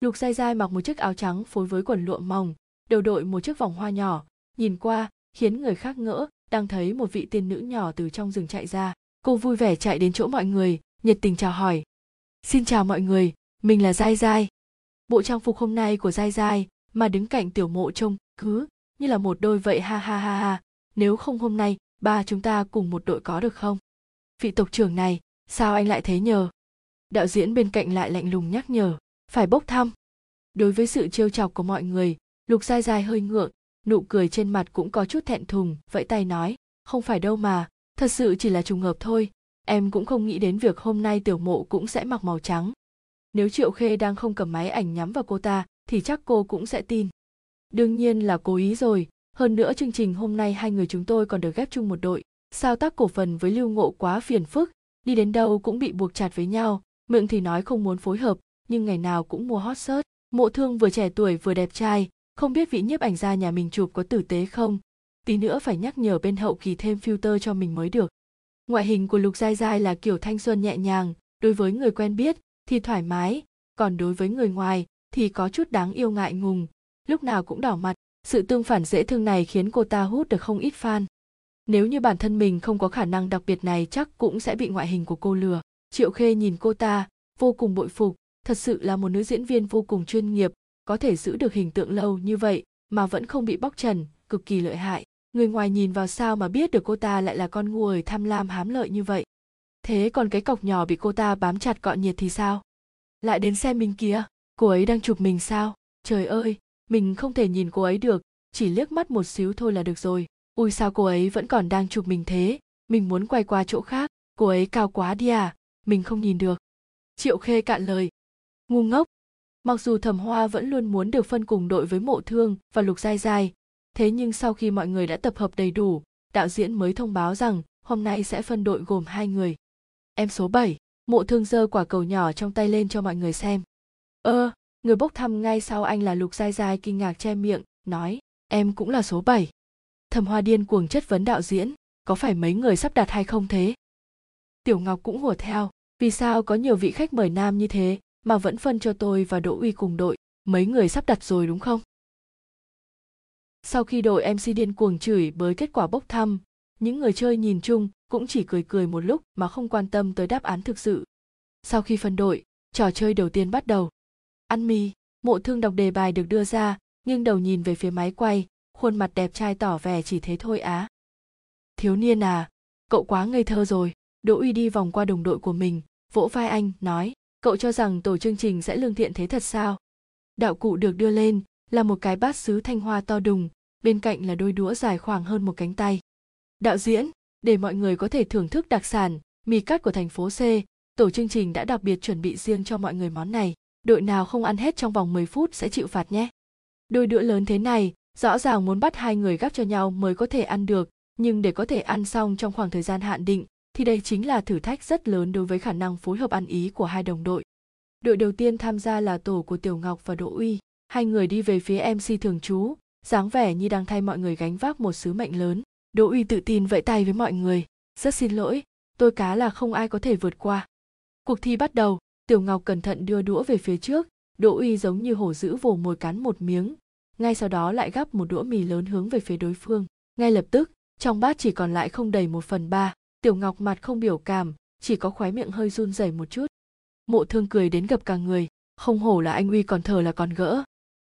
Lục Giai Giai mặc một chiếc áo trắng phối với quần lụa mỏng, đầu đội một chiếc vòng hoa nhỏ, nhìn qua khiến người khác ngỡ đang thấy một vị tiên nữ nhỏ từ trong rừng chạy ra. Cô vui vẻ chạy đến chỗ mọi người, nhiệt tình chào hỏi. Xin chào mọi người, mình là Giai Giai. Bộ trang phục hôm nay của Giai Giai mà đứng cạnh Tiểu Mộ trông cứ như là một đôi vậy, ha ha ha ha, nếu không hôm nay ba chúng ta cùng một đội có được không? Vị tộc trưởng này, sao anh lại thế nhờ? Đạo diễn bên cạnh lại lạnh lùng nhắc nhở. Phải bốc thăm. Đối với sự trêu chọc của mọi người, Lục Giai Giai hơi ngượng, nụ cười trên mặt cũng có chút thẹn thùng, vẫy tay nói, không phải đâu mà, thật sự chỉ là trùng hợp thôi, em cũng không nghĩ đến việc hôm nay Tiểu Mộ cũng sẽ mặc màu trắng. Nếu Triệu Khê đang không cầm máy ảnh nhắm vào cô ta, thì chắc cô cũng sẽ tin. Đương nhiên là cố ý rồi, hơn nữa chương trình hôm nay hai người chúng tôi còn được ghép chung một đội, sao tác cổ phần với Lưu Ngộ quá phiền phức, đi đến đâu cũng bị buộc chặt với nhau, miệng thì nói không muốn phối hợp, nhưng ngày nào cũng mua hot search. Mộ Thương vừa trẻ tuổi vừa đẹp trai, không biết vị nhiếp ảnh gia nhà mình chụp có tử tế không, tí nữa phải nhắc nhở bên hậu kỳ thêm filter cho mình mới được. Ngoại hình của Lục Giai Giai là kiểu thanh xuân nhẹ nhàng, đối với người quen biết thì thoải mái, còn đối với người ngoài thì có chút đáng yêu ngại ngùng, lúc nào cũng đỏ mặt, Sự tương phản dễ thương này khiến cô ta hút được không ít fan. Nếu như bản thân mình không có khả năng đặc biệt này chắc cũng sẽ bị ngoại hình của cô lừa. Triệu Khê nhìn cô ta, vô cùng bội phục, thật sự là một nữ diễn viên vô cùng chuyên nghiệp, có thể giữ được hình tượng lâu như vậy mà vẫn không bị bóc trần, cực kỳ lợi hại. Người ngoài nhìn vào sao mà biết được cô ta lại là con người tham lam hám lợi như vậy. Thế còn cái cọc nhỏ bị cô ta bám chặt cọ nhiệt thì sao? Lại đến xem mình kia, cô ấy đang chụp mình sao? Trời ơi, mình không thể nhìn cô ấy được, chỉ liếc mắt một xíu thôi là được rồi. Ui sao cô ấy vẫn còn đang chụp mình thế, mình muốn quay qua chỗ khác, cô ấy cao quá đi à, mình không nhìn được. Triệu Khê cạn lời. Ngu ngốc. Mặc dù Thẩm Hoa vẫn luôn muốn được phân cùng đội với Mộ Thương và Lục Giai Giai, thế nhưng sau khi mọi người đã tập hợp đầy đủ, đạo diễn mới thông báo rằng hôm nay sẽ phân đội gồm 2 người. Em số 7, Mộ Thương giơ quả cầu nhỏ trong tay lên cho mọi người xem. Người bốc thăm ngay sau anh là Lục Giai Giai kinh ngạc che miệng, nói, em cũng là số 7. Thẩm Hoa điên cuồng chất vấn đạo diễn, có phải mấy người sắp đặt hay không thế? Tiểu Ngọc cũng hùa theo, vì sao có nhiều vị khách mời nam như thế mà vẫn phân cho tôi và Đỗ Uy cùng đội, mấy người sắp đặt rồi đúng không? Sau khi đội MC điên cuồng chửi bới kết quả bốc thăm, những người chơi nhìn chung cũng chỉ cười cười một lúc mà không quan tâm tới đáp án thực sự. Sau khi phân đội, trò chơi đầu tiên bắt đầu. Ăn mì, Mộ Thương đọc đề bài được đưa ra, nghiêng đầu nhìn về phía máy quay, khuôn mặt đẹp trai tỏ vẻ chỉ thế thôi á. Thiếu niên à, cậu quá ngây thơ rồi. Đỗ Uy đi vòng qua đồng đội của mình, vỗ vai anh, nói, cậu cho rằng tổ chương trình sẽ lương thiện thế thật sao? Đạo cụ được đưa lên là một cái bát sứ thanh hoa to đùng, bên cạnh là đôi đũa dài khoảng hơn một cánh tay. Đạo diễn, để mọi người có thể thưởng thức đặc sản, mì cắt của thành phố C, tổ chương trình đã đặc biệt chuẩn bị riêng cho mọi người món này. Đội nào không ăn hết trong vòng 10 phút sẽ chịu phạt nhé. Đôi đũa lớn thế này, rõ ràng muốn bắt 2 người gắp cho nhau mới có thể ăn được, nhưng để có thể ăn xong trong khoảng thời gian hạn định, thì đây chính là thử thách rất lớn đối với khả năng phối hợp ăn ý của 2 đồng đội. Đội đầu tiên tham gia là tổ của Tiểu Ngọc và Đỗ Uy. 2 người đi về phía MC thường trú, dáng vẻ như đang thay mọi người gánh vác một sứ mệnh lớn. Đỗ Uy tự tin vẫy tay với mọi người. Rất xin lỗi, tôi cá là không ai có thể vượt qua. Cuộc thi bắt đầu, Tiểu Ngọc cẩn thận đưa đũa về phía trước. Đỗ Uy giống như hổ dữ vồ mồi cắn một miếng. Ngay sau đó lại gắp một đũa mì lớn hướng về phía đối phương. Ngay lập tức, trong bát chỉ còn lại không đầy 1/3. Tiểu Ngọc mặt không biểu cảm, chỉ có khóe miệng hơi run rẩy một chút. Mộ Thương cười đến gặp cả người, không hổ là anh Uy còn thở là còn gỡ.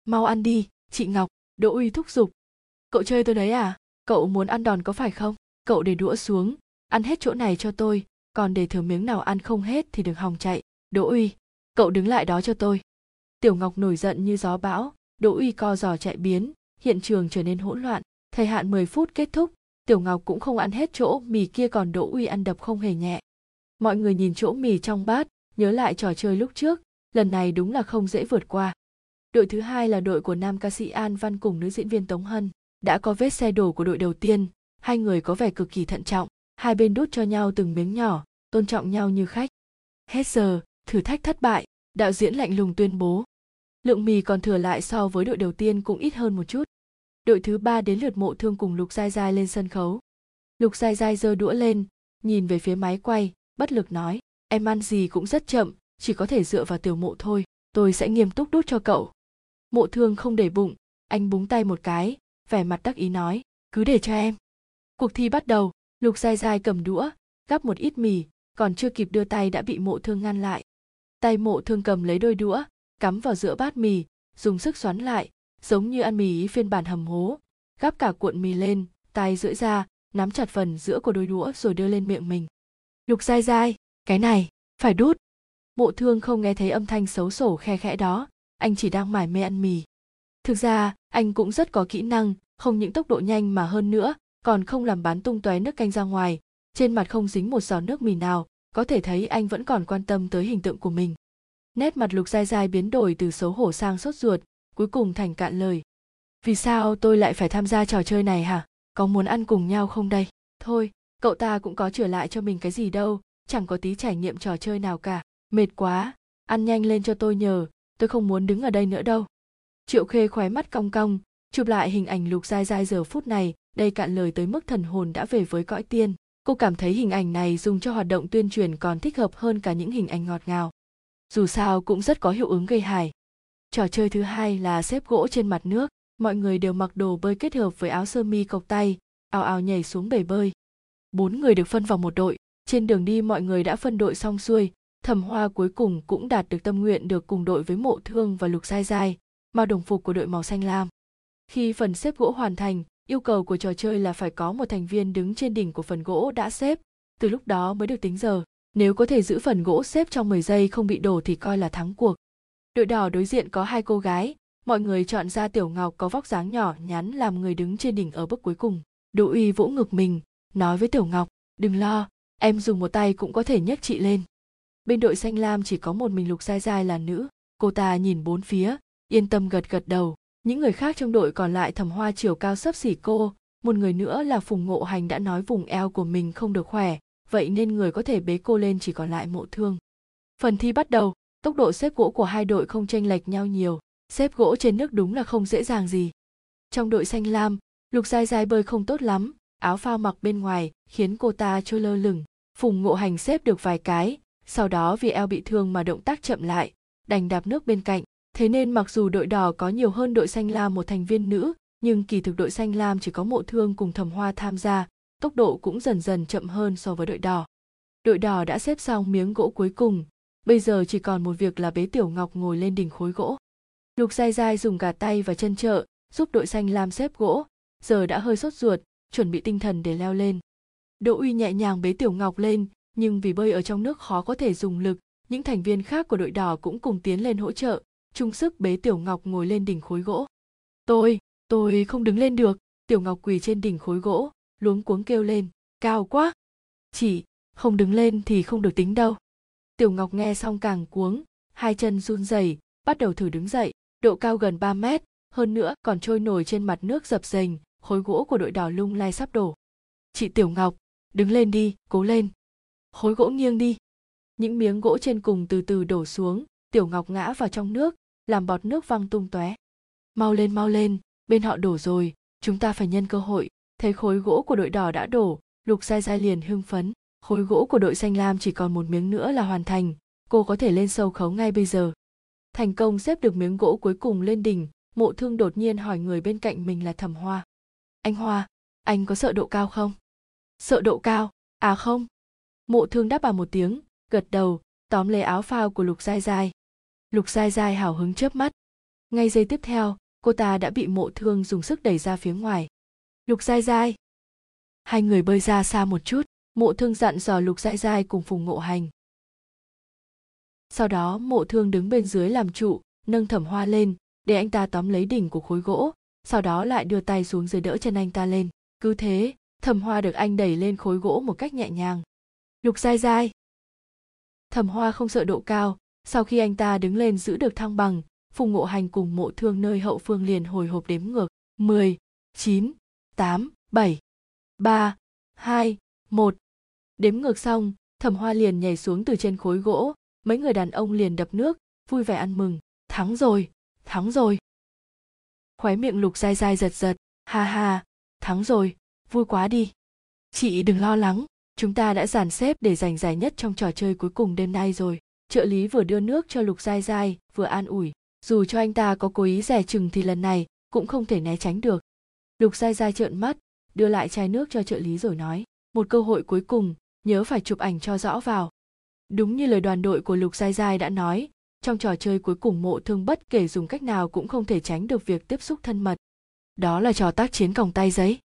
Mau ăn đi, chị Ngọc, Đỗ Uy thúc giục. Cậu chơi tôi đấy à? Cậu muốn ăn đòn có phải không? Cậu để đũa xuống, ăn hết chỗ này cho tôi, còn để thừa miếng nào ăn không hết thì đừng hòng chạy. Đỗ Uy, cậu đứng lại đó cho tôi. Tiểu Ngọc nổi giận như gió bão, Đỗ Uy co giò chạy biến, hiện trường trở nên hỗn loạn. Thời hạn 10 phút kết thúc. Tiểu Ngọc cũng không ăn hết chỗ mì kia, còn Đỗ Uy ăn đập không hề nhẹ. Mọi người nhìn chỗ mì trong bát, nhớ lại trò chơi lúc trước, lần này đúng là không dễ vượt qua. Đội thứ hai là đội của nam ca sĩ An Văn cùng nữ diễn viên Tống Hân. Đã có vết xe đổ của đội đầu tiên, 2 người có vẻ cực kỳ thận trọng, hai bên đút cho nhau từng miếng nhỏ, tôn trọng nhau như khách. Hết giờ, thử thách thất bại, đạo diễn lạnh lùng tuyên bố. Lượng mì còn thừa lại so với đội đầu tiên cũng ít hơn một chút. Đội thứ ba đến lượt Mộ Thương cùng Lục Giai Giai lên sân khấu. Lục Giai Giai giơ đũa lên, nhìn về phía máy quay, bất lực nói, em ăn gì cũng rất chậm, chỉ có thể dựa vào Tiểu Mộ thôi, tôi sẽ nghiêm túc đút cho cậu. Mộ Thương không để bụng, anh búng tay một cái, vẻ mặt đắc ý nói, cứ để cho em. Cuộc thi bắt đầu, Lục Giai Giai cầm đũa, gắp một ít mì, còn chưa kịp đưa tay đã bị Mộ Thương ngăn lại. Tay Mộ Thương cầm lấy đôi đũa, cắm vào giữa bát mì, dùng sức xoắn lại, giống như ăn mì phiên bản hầm hố, gắp cả cuộn mì lên, tay duỗi ra, nắm chặt phần giữa của đôi đũa rồi đưa lên miệng mình. Lục Giai Giai, cái này, phải đút. Mộ Thương không nghe thấy âm thanh xấu xổ khe khẽ đó, anh chỉ đang mải mê ăn mì. Thực ra, anh cũng rất có kỹ năng, không những tốc độ nhanh mà hơn nữa, còn không làm bắn tung tóe nước canh ra ngoài, trên mặt không dính một giọt nước mì nào, có thể thấy anh vẫn còn quan tâm tới hình tượng của mình. Nét mặt Lục Giai Giai biến đổi từ xấu hổ sang sốt ruột, cuối cùng thành cạn lời. Vì sao tôi lại phải tham gia trò chơi này hả? Có muốn ăn cùng nhau không đây? Thôi, cậu ta cũng có trở lại cho mình cái gì đâu, chẳng có tí trải nghiệm trò chơi nào cả. Mệt quá, ăn nhanh lên cho tôi nhờ, tôi không muốn đứng ở đây nữa đâu. Triệu Khê khóe mắt cong cong, chụp lại hình ảnh Lục Giai Giai giờ phút này, đây cạn lời tới mức thần hồn đã về với cõi tiên. Cô cảm thấy hình ảnh này dùng cho hoạt động tuyên truyền còn thích hợp hơn cả những hình ảnh ngọt ngào. Dù sao cũng rất có hiệu ứng gây hài. Trò chơi thứ hai là xếp gỗ trên mặt nước, mọi người đều mặc đồ bơi kết hợp với áo sơ mi cộc tay, ào ào nhảy xuống bể bơi. 4 người được phân vào một đội, trên đường đi mọi người đã phân đội xong xuôi, Thẩm Hoa cuối cùng cũng đạt được tâm nguyện được cùng đội với Mộ Thương và Lục Giai Giai, mà đồng phục của đội màu xanh lam. Khi phần xếp gỗ hoàn thành, yêu cầu của trò chơi là phải có một thành viên đứng trên đỉnh của phần gỗ đã xếp, từ lúc đó mới được tính giờ. Nếu có thể giữ phần gỗ xếp trong 10 giây không bị đổ thì coi là thắng cuộc. Đội đỏ đối diện có 2 cô gái, mọi người chọn ra Tiểu Ngọc có vóc dáng nhỏ nhắn làm người đứng trên đỉnh ở bước cuối cùng. Đỗ Uy vỗ ngực mình, nói với Tiểu Ngọc, đừng lo, em dùng một tay cũng có thể nhấc chị lên. Bên đội xanh lam chỉ có một mình Lục Giai Giai là nữ, cô ta nhìn bốn phía, yên tâm gật gật đầu. Những người khác trong đội còn lại Thẩm Hoa chiều cao xấp xỉ cô, một người nữa là Phùng Ngộ Hành đã nói vùng eo của mình không được khỏe, vậy nên người có thể bế cô lên chỉ còn lại Mộ Thương. Phần thi bắt đầu, tốc độ xếp gỗ của hai đội không chênh lệch nhau nhiều, xếp gỗ trên nước đúng là không dễ dàng gì. Trong đội xanh lam, Lục Giai Giai bơi không tốt lắm, áo phao mặc bên ngoài khiến cô ta trôi lơ lửng. Phùng Ngộ Hành xếp được vài cái, sau đó vì eo bị thương mà động tác chậm lại, đành đạp nước bên cạnh. Thế nên mặc dù đội đỏ có nhiều hơn đội xanh lam một thành viên nữ, nhưng kỳ thực đội xanh lam chỉ có Mộ Thương cùng Thẩm Hoa tham gia, tốc độ cũng dần dần chậm hơn so với đội đỏ. Đội đỏ đã xếp xong miếng gỗ cuối cùng, bây giờ chỉ còn một việc là bế Tiểu Ngọc ngồi lên đỉnh khối gỗ. Lục Giai Giai dùng cả tay và chân trợ, giúp đội xanh lam xếp gỗ, giờ đã hơi sốt ruột, chuẩn bị tinh thần để leo lên. Đỗ Uy nhẹ nhàng bế Tiểu Ngọc lên, nhưng vì bơi ở trong nước khó có thể dùng lực, những thành viên khác của đội đỏ cũng cùng tiến lên hỗ trợ, chung sức bế Tiểu Ngọc ngồi lên đỉnh khối gỗ. Tôi không đứng lên được, Tiểu Ngọc quỳ trên đỉnh khối gỗ, luống cuống kêu lên, cao quá. Chị, không đứng lên thì không được tính đâu. Tiểu Ngọc nghe xong càng cuống, hai chân run rẩy, bắt đầu thử đứng dậy, độ cao gần 3 mét, hơn nữa còn trôi nổi trên mặt nước dập dềnh, khối gỗ của đội đỏ lung lay sắp đổ. Chị Tiểu Ngọc, đứng lên đi, cố lên. Khối gỗ nghiêng đi. Những miếng gỗ trên cùng từ từ đổ xuống, Tiểu Ngọc ngã vào trong nước, làm bọt nước văng tung tóe. Mau lên, bên họ đổ rồi, chúng ta phải nhân cơ hội. Thấy khối gỗ của đội đỏ đã đổ, Lục Giai Giai liền hưng phấn. Khối gỗ của đội xanh lam chỉ còn một miếng nữa là hoàn thành, cô có thể lên sâu khấu ngay bây giờ. Thành công xếp được miếng gỗ cuối cùng lên đỉnh, Mộ Thương đột nhiên hỏi người bên cạnh mình là Thẩm Hoa. Anh Hoa, anh có sợ độ cao không? Sợ độ cao, à không. Mộ Thương đáp à một tiếng, gật đầu, tóm lấy áo phao của Lục Giai Giai. Lục Giai Giai hào hứng chớp mắt. Ngay giây tiếp theo, cô ta đã bị Mộ Thương dùng sức đẩy ra phía ngoài. Lục Giai Giai. Hai người bơi ra xa một chút, Mộ Thương dặn dò Lục Giai Giai cùng Phùng Ngộ Hành. Sau đó Mộ Thương đứng bên dưới làm trụ, nâng Thẩm Hoa lên, để anh ta tóm lấy đỉnh của khối gỗ, sau đó lại đưa tay xuống dưới đỡ chân anh ta lên. Cứ thế, Thẩm Hoa được anh đẩy lên khối gỗ một cách nhẹ nhàng. Lục Giai Giai. Thẩm Hoa không sợ độ cao, sau khi anh ta đứng lên giữ được thăng bằng, Phùng Ngộ Hành cùng Mộ Thương nơi hậu phương liền hồi hộp đếm ngược. 10, 9, 8, 7, 3, 2, 1. Đếm ngược xong, Thẩm Hoa liền nhảy xuống từ trên khối gỗ, mấy người đàn ông liền đập nước, vui vẻ ăn mừng. Thắng rồi, thắng rồi. Khóe miệng Lục Giai Giai giật giật, ha ha, thắng rồi, vui quá đi. Chị đừng lo lắng, chúng ta đã dàn xếp để giành giải nhất trong trò chơi cuối cùng đêm nay rồi. Trợ lý vừa đưa nước cho Lục Giai Giai, vừa an ủi, dù cho anh ta có cố ý dè chừng thì lần này cũng không thể né tránh được. Lục Giai Giai trợn mắt, đưa lại chai nước cho trợ lý rồi nói, một cơ hội cuối cùng, nhớ phải chụp ảnh cho rõ vào. Đúng như lời đoàn đội của Lục Giai Giai đã nói, trong trò chơi cuối cùng Mộ Thương bất kể dùng cách nào cũng không thể tránh được việc tiếp xúc thân mật. Đó là trò tác chiến còng tay giấy.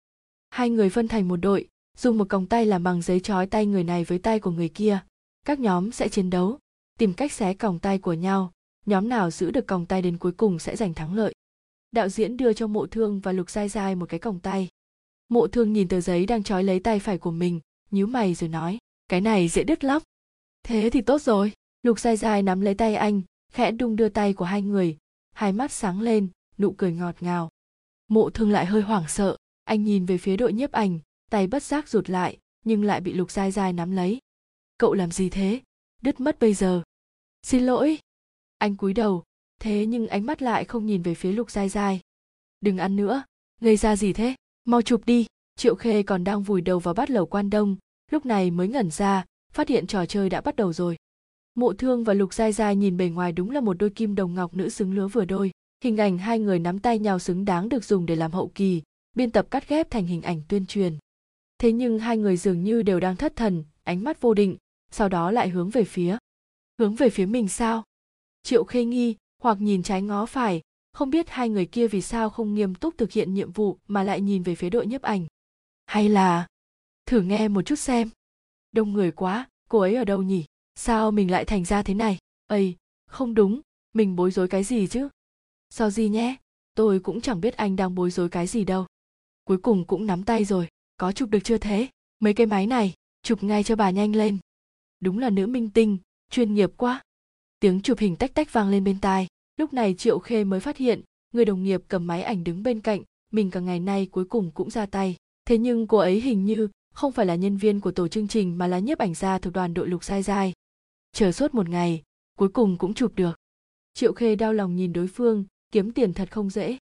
Hai người phân thành một đội, dùng một còng tay làm bằng giấy trói tay người này với tay của người kia. Các nhóm sẽ chiến đấu, tìm cách xé còng tay của nhau, nhóm nào giữ được còng tay đến cuối cùng sẽ giành thắng lợi. Đạo diễn đưa cho Mộ Thương và Lục Giai Giai một cái còng tay. Mộ Thương nhìn tờ giấy đang trói lấy tay phải của mình, nhíu mày rồi nói, cái này dễ đứt lắm. Thế thì tốt rồi. Lục Giai Giai nắm lấy tay anh, khẽ đung đưa tay của hai người, hai mắt sáng lên, nụ cười ngọt ngào. Mộ Thương lại hơi hoảng sợ, anh nhìn về phía đội nhiếp ảnh, tay bất giác rụt lại, nhưng lại bị Lục Giai Giai nắm lấy. Cậu làm gì thế? Đứt mất bây giờ. Xin lỗi. Anh cúi đầu, thế nhưng ánh mắt lại không nhìn về phía Lục Giai Giai. Đừng ăn nữa, gây ra gì thế? Mau chụp đi. Triệu Khê còn đang vùi đầu vào bát lẩu Quan Đông, lúc này mới ngẩn ra, phát hiện trò chơi đã bắt đầu rồi. Mộ Thương và Lục Giai Giai nhìn bề ngoài đúng là một đôi kim đồng ngọc nữ xứng lứa vừa đôi. Hình ảnh hai người nắm tay nhau xứng đáng được dùng để làm hậu kỳ, biên tập cắt ghép thành hình ảnh tuyên truyền. Thế nhưng hai người dường như đều đang thất thần, ánh mắt vô định, sau đó lại hướng về phía mình sao? Triệu Khê nghi, hoặc nhìn trái ngó phải, không biết hai người kia vì sao không nghiêm túc thực hiện nhiệm vụ mà lại nhìn về phía đội nhiếp ảnh. Hay là thử nghe một chút xem. Đông người quá, cô ấy ở đâu nhỉ? Sao mình lại thành ra thế này? Ây, không đúng, mình bối rối cái gì chứ? Sao gì nhé, tôi cũng chẳng biết anh đang bối rối cái gì đâu. Cuối cùng cũng nắm tay rồi, có chụp được chưa thế? Mấy cái máy này, chụp ngay cho bà nhanh lên. Đúng là nữ minh tinh, chuyên nghiệp quá. Tiếng chụp hình tách tách vang lên bên tai. Lúc này Triệu Khê mới phát hiện, người đồng nghiệp cầm máy ảnh đứng bên cạnh, mình cả ngày nay cuối cùng cũng ra tay. Thế nhưng cô ấy hình như không phải là nhân viên của tổ chương trình mà là nhiếp ảnh gia thuộc đoàn đội Lục Giai Giai. Chờ suốt một ngày, cuối cùng cũng chụp được. Triệu Khê đau lòng nhìn đối phương, kiếm tiền thật không dễ.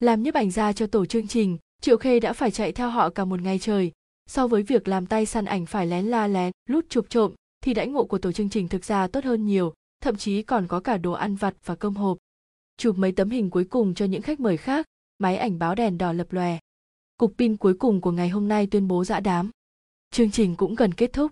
Làm nhiếp ảnh gia cho tổ chương trình, Triệu Khê đã phải chạy theo họ cả một ngày trời. So với việc làm tay săn ảnh phải lén la lén, lút chụp trộm, thì đãi ngộ của tổ chương trình thực ra tốt hơn nhiều, thậm chí còn có cả đồ ăn vặt và cơm hộp. Chụp mấy tấm hình cuối cùng cho những khách mời khác, máy ảnh báo đèn đỏ lập lòe. Cục pin cuối cùng của ngày hôm nay tuyên bố giã đám. Chương trình cũng gần kết thúc.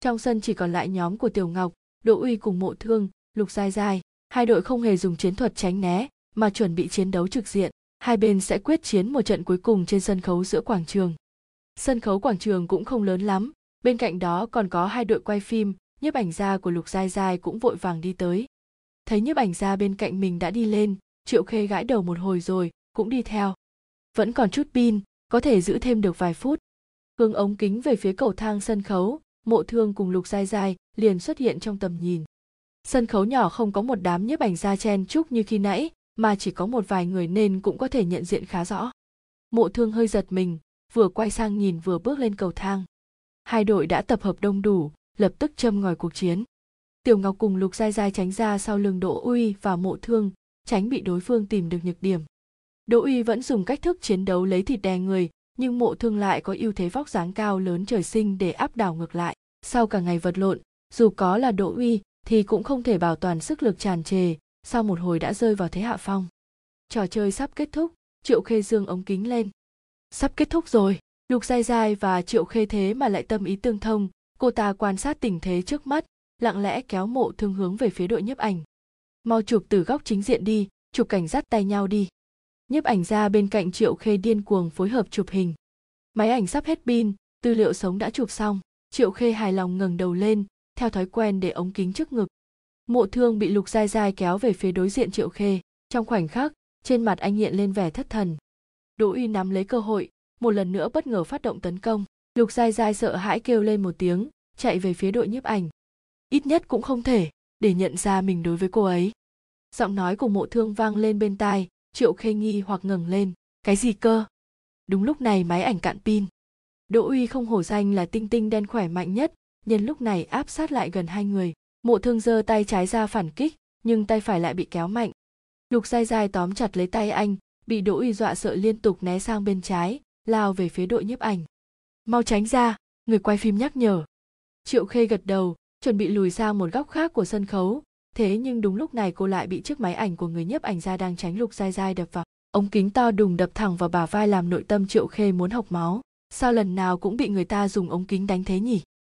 Trong sân chỉ còn lại nhóm của Tiểu Ngọc, Đỗ Uy cùng Mộ Thương, Lục Giai Giai. Hai đội không hề dùng chiến thuật tránh né, mà chuẩn bị chiến đấu trực diện. Hai bên sẽ quyết chiến một trận cuối cùng trên sân khấu giữa quảng trường. Sân khấu quảng trường cũng không lớn lắm, bên cạnh đó còn có hai đội quay phim, nhiếp ảnh gia của Lục Giai Giai cũng vội vàng đi tới. Thấy nhiếp ảnh gia bên cạnh mình đã đi lên, Triệu Khê gãi đầu một hồi rồi, cũng đi theo. Vẫn còn chút pin, có thể giữ thêm được vài phút. Hướng ống kính về phía cầu thang sân khấu, Mộ Thương cùng Lục Giai Giai liền xuất hiện trong tầm nhìn. Sân khấu nhỏ không có một đám nhiếp ảnh gia chen chúc như khi nãy, mà chỉ có một vài người nên cũng có thể nhận diện khá rõ. Mộ Thương hơi giật mình, vừa quay sang nhìn vừa bước lên cầu thang. Hai đội đã tập hợp đông đủ, lập tức châm ngòi cuộc chiến. Tiểu Ngọc cùng Lục Giai Giai tránh ra sau lưng Đỗ Uy và Mộ Thương, tránh bị đối phương tìm được nhược điểm. Đỗ Uy vẫn dùng cách thức chiến đấu lấy thịt đè người, nhưng Mộ Thương lại có ưu thế vóc dáng cao lớn trời sinh để áp đảo ngược lại. Sau cả ngày vật lộn, dù có là Đỗ Uy thì cũng không thể bảo toàn sức lực tràn trề, sau một hồi đã rơi vào thế hạ phong. Trò chơi sắp kết thúc, Triệu Khê dương ống kính lên. Sắp kết thúc rồi, Lục Giai Giai và Triệu Khê thế mà lại tâm ý tương thông, cô ta quan sát tình thế trước mắt, lặng lẽ kéo Mộ Thương hướng về phía đội nhiếp ảnh. Mau chụp từ góc chính diện đi, chụp cảnh dắt tay nhau đi. Nhiếp ảnh gia bên cạnh Triệu Khê điên cuồng phối hợp chụp hình. Máy ảnh sắp hết pin, tư liệu sống đã chụp xong, Triệu Khê hài lòng ngẩng đầu lên, theo thói quen để ống kính trước ngực. Mộ Thương bị Lục Giai Giai kéo về phía đối diện Triệu Khê, trong khoảnh khắc, trên mặt anh hiện lên vẻ thất thần. Đỗ Uy nắm lấy cơ hội, một lần nữa bất ngờ phát động tấn công. Lục Giai Giai sợ hãi kêu lên một tiếng, chạy về phía đội nhiếp ảnh. Ít nhất cũng không thể để nhận ra mình đối với cô ấy. Giọng nói của Mộ Thương vang lên bên tai, Triệu Khê nghi hoặc ngẩng lên. Cái gì cơ? Đúng lúc này máy ảnh cạn pin. Đỗ Uy không hổ danh là tinh tinh đen khỏe mạnh nhất, nhân lúc này áp sát lại gần hai người. Mộ Thương giơ tay trái ra phản kích, nhưng tay phải lại bị kéo mạnh. Lục Giai Giai tóm chặt lấy tay anh, bị Đỗ Uy dọa sợ liên tục né sang bên trái, lao về phía đội nhiếp ảnh. Mau tránh ra, người quay phim nhắc nhở. Triệu Khê gật đầu, chuẩn bị lùi sang một góc khác của sân khấu, thế nhưng đúng lúc này cô lại bị chiếc máy ảnh của người nhiếp ảnh gia đang tránh Lục Giai Giai đập vào. Ống kính to đùng đập thẳng vào bả vai làm nội tâm Triệu Khê muốn học máu. Sao lần nào cũng bị người ta dùng ống kính đánh thế nhỉ?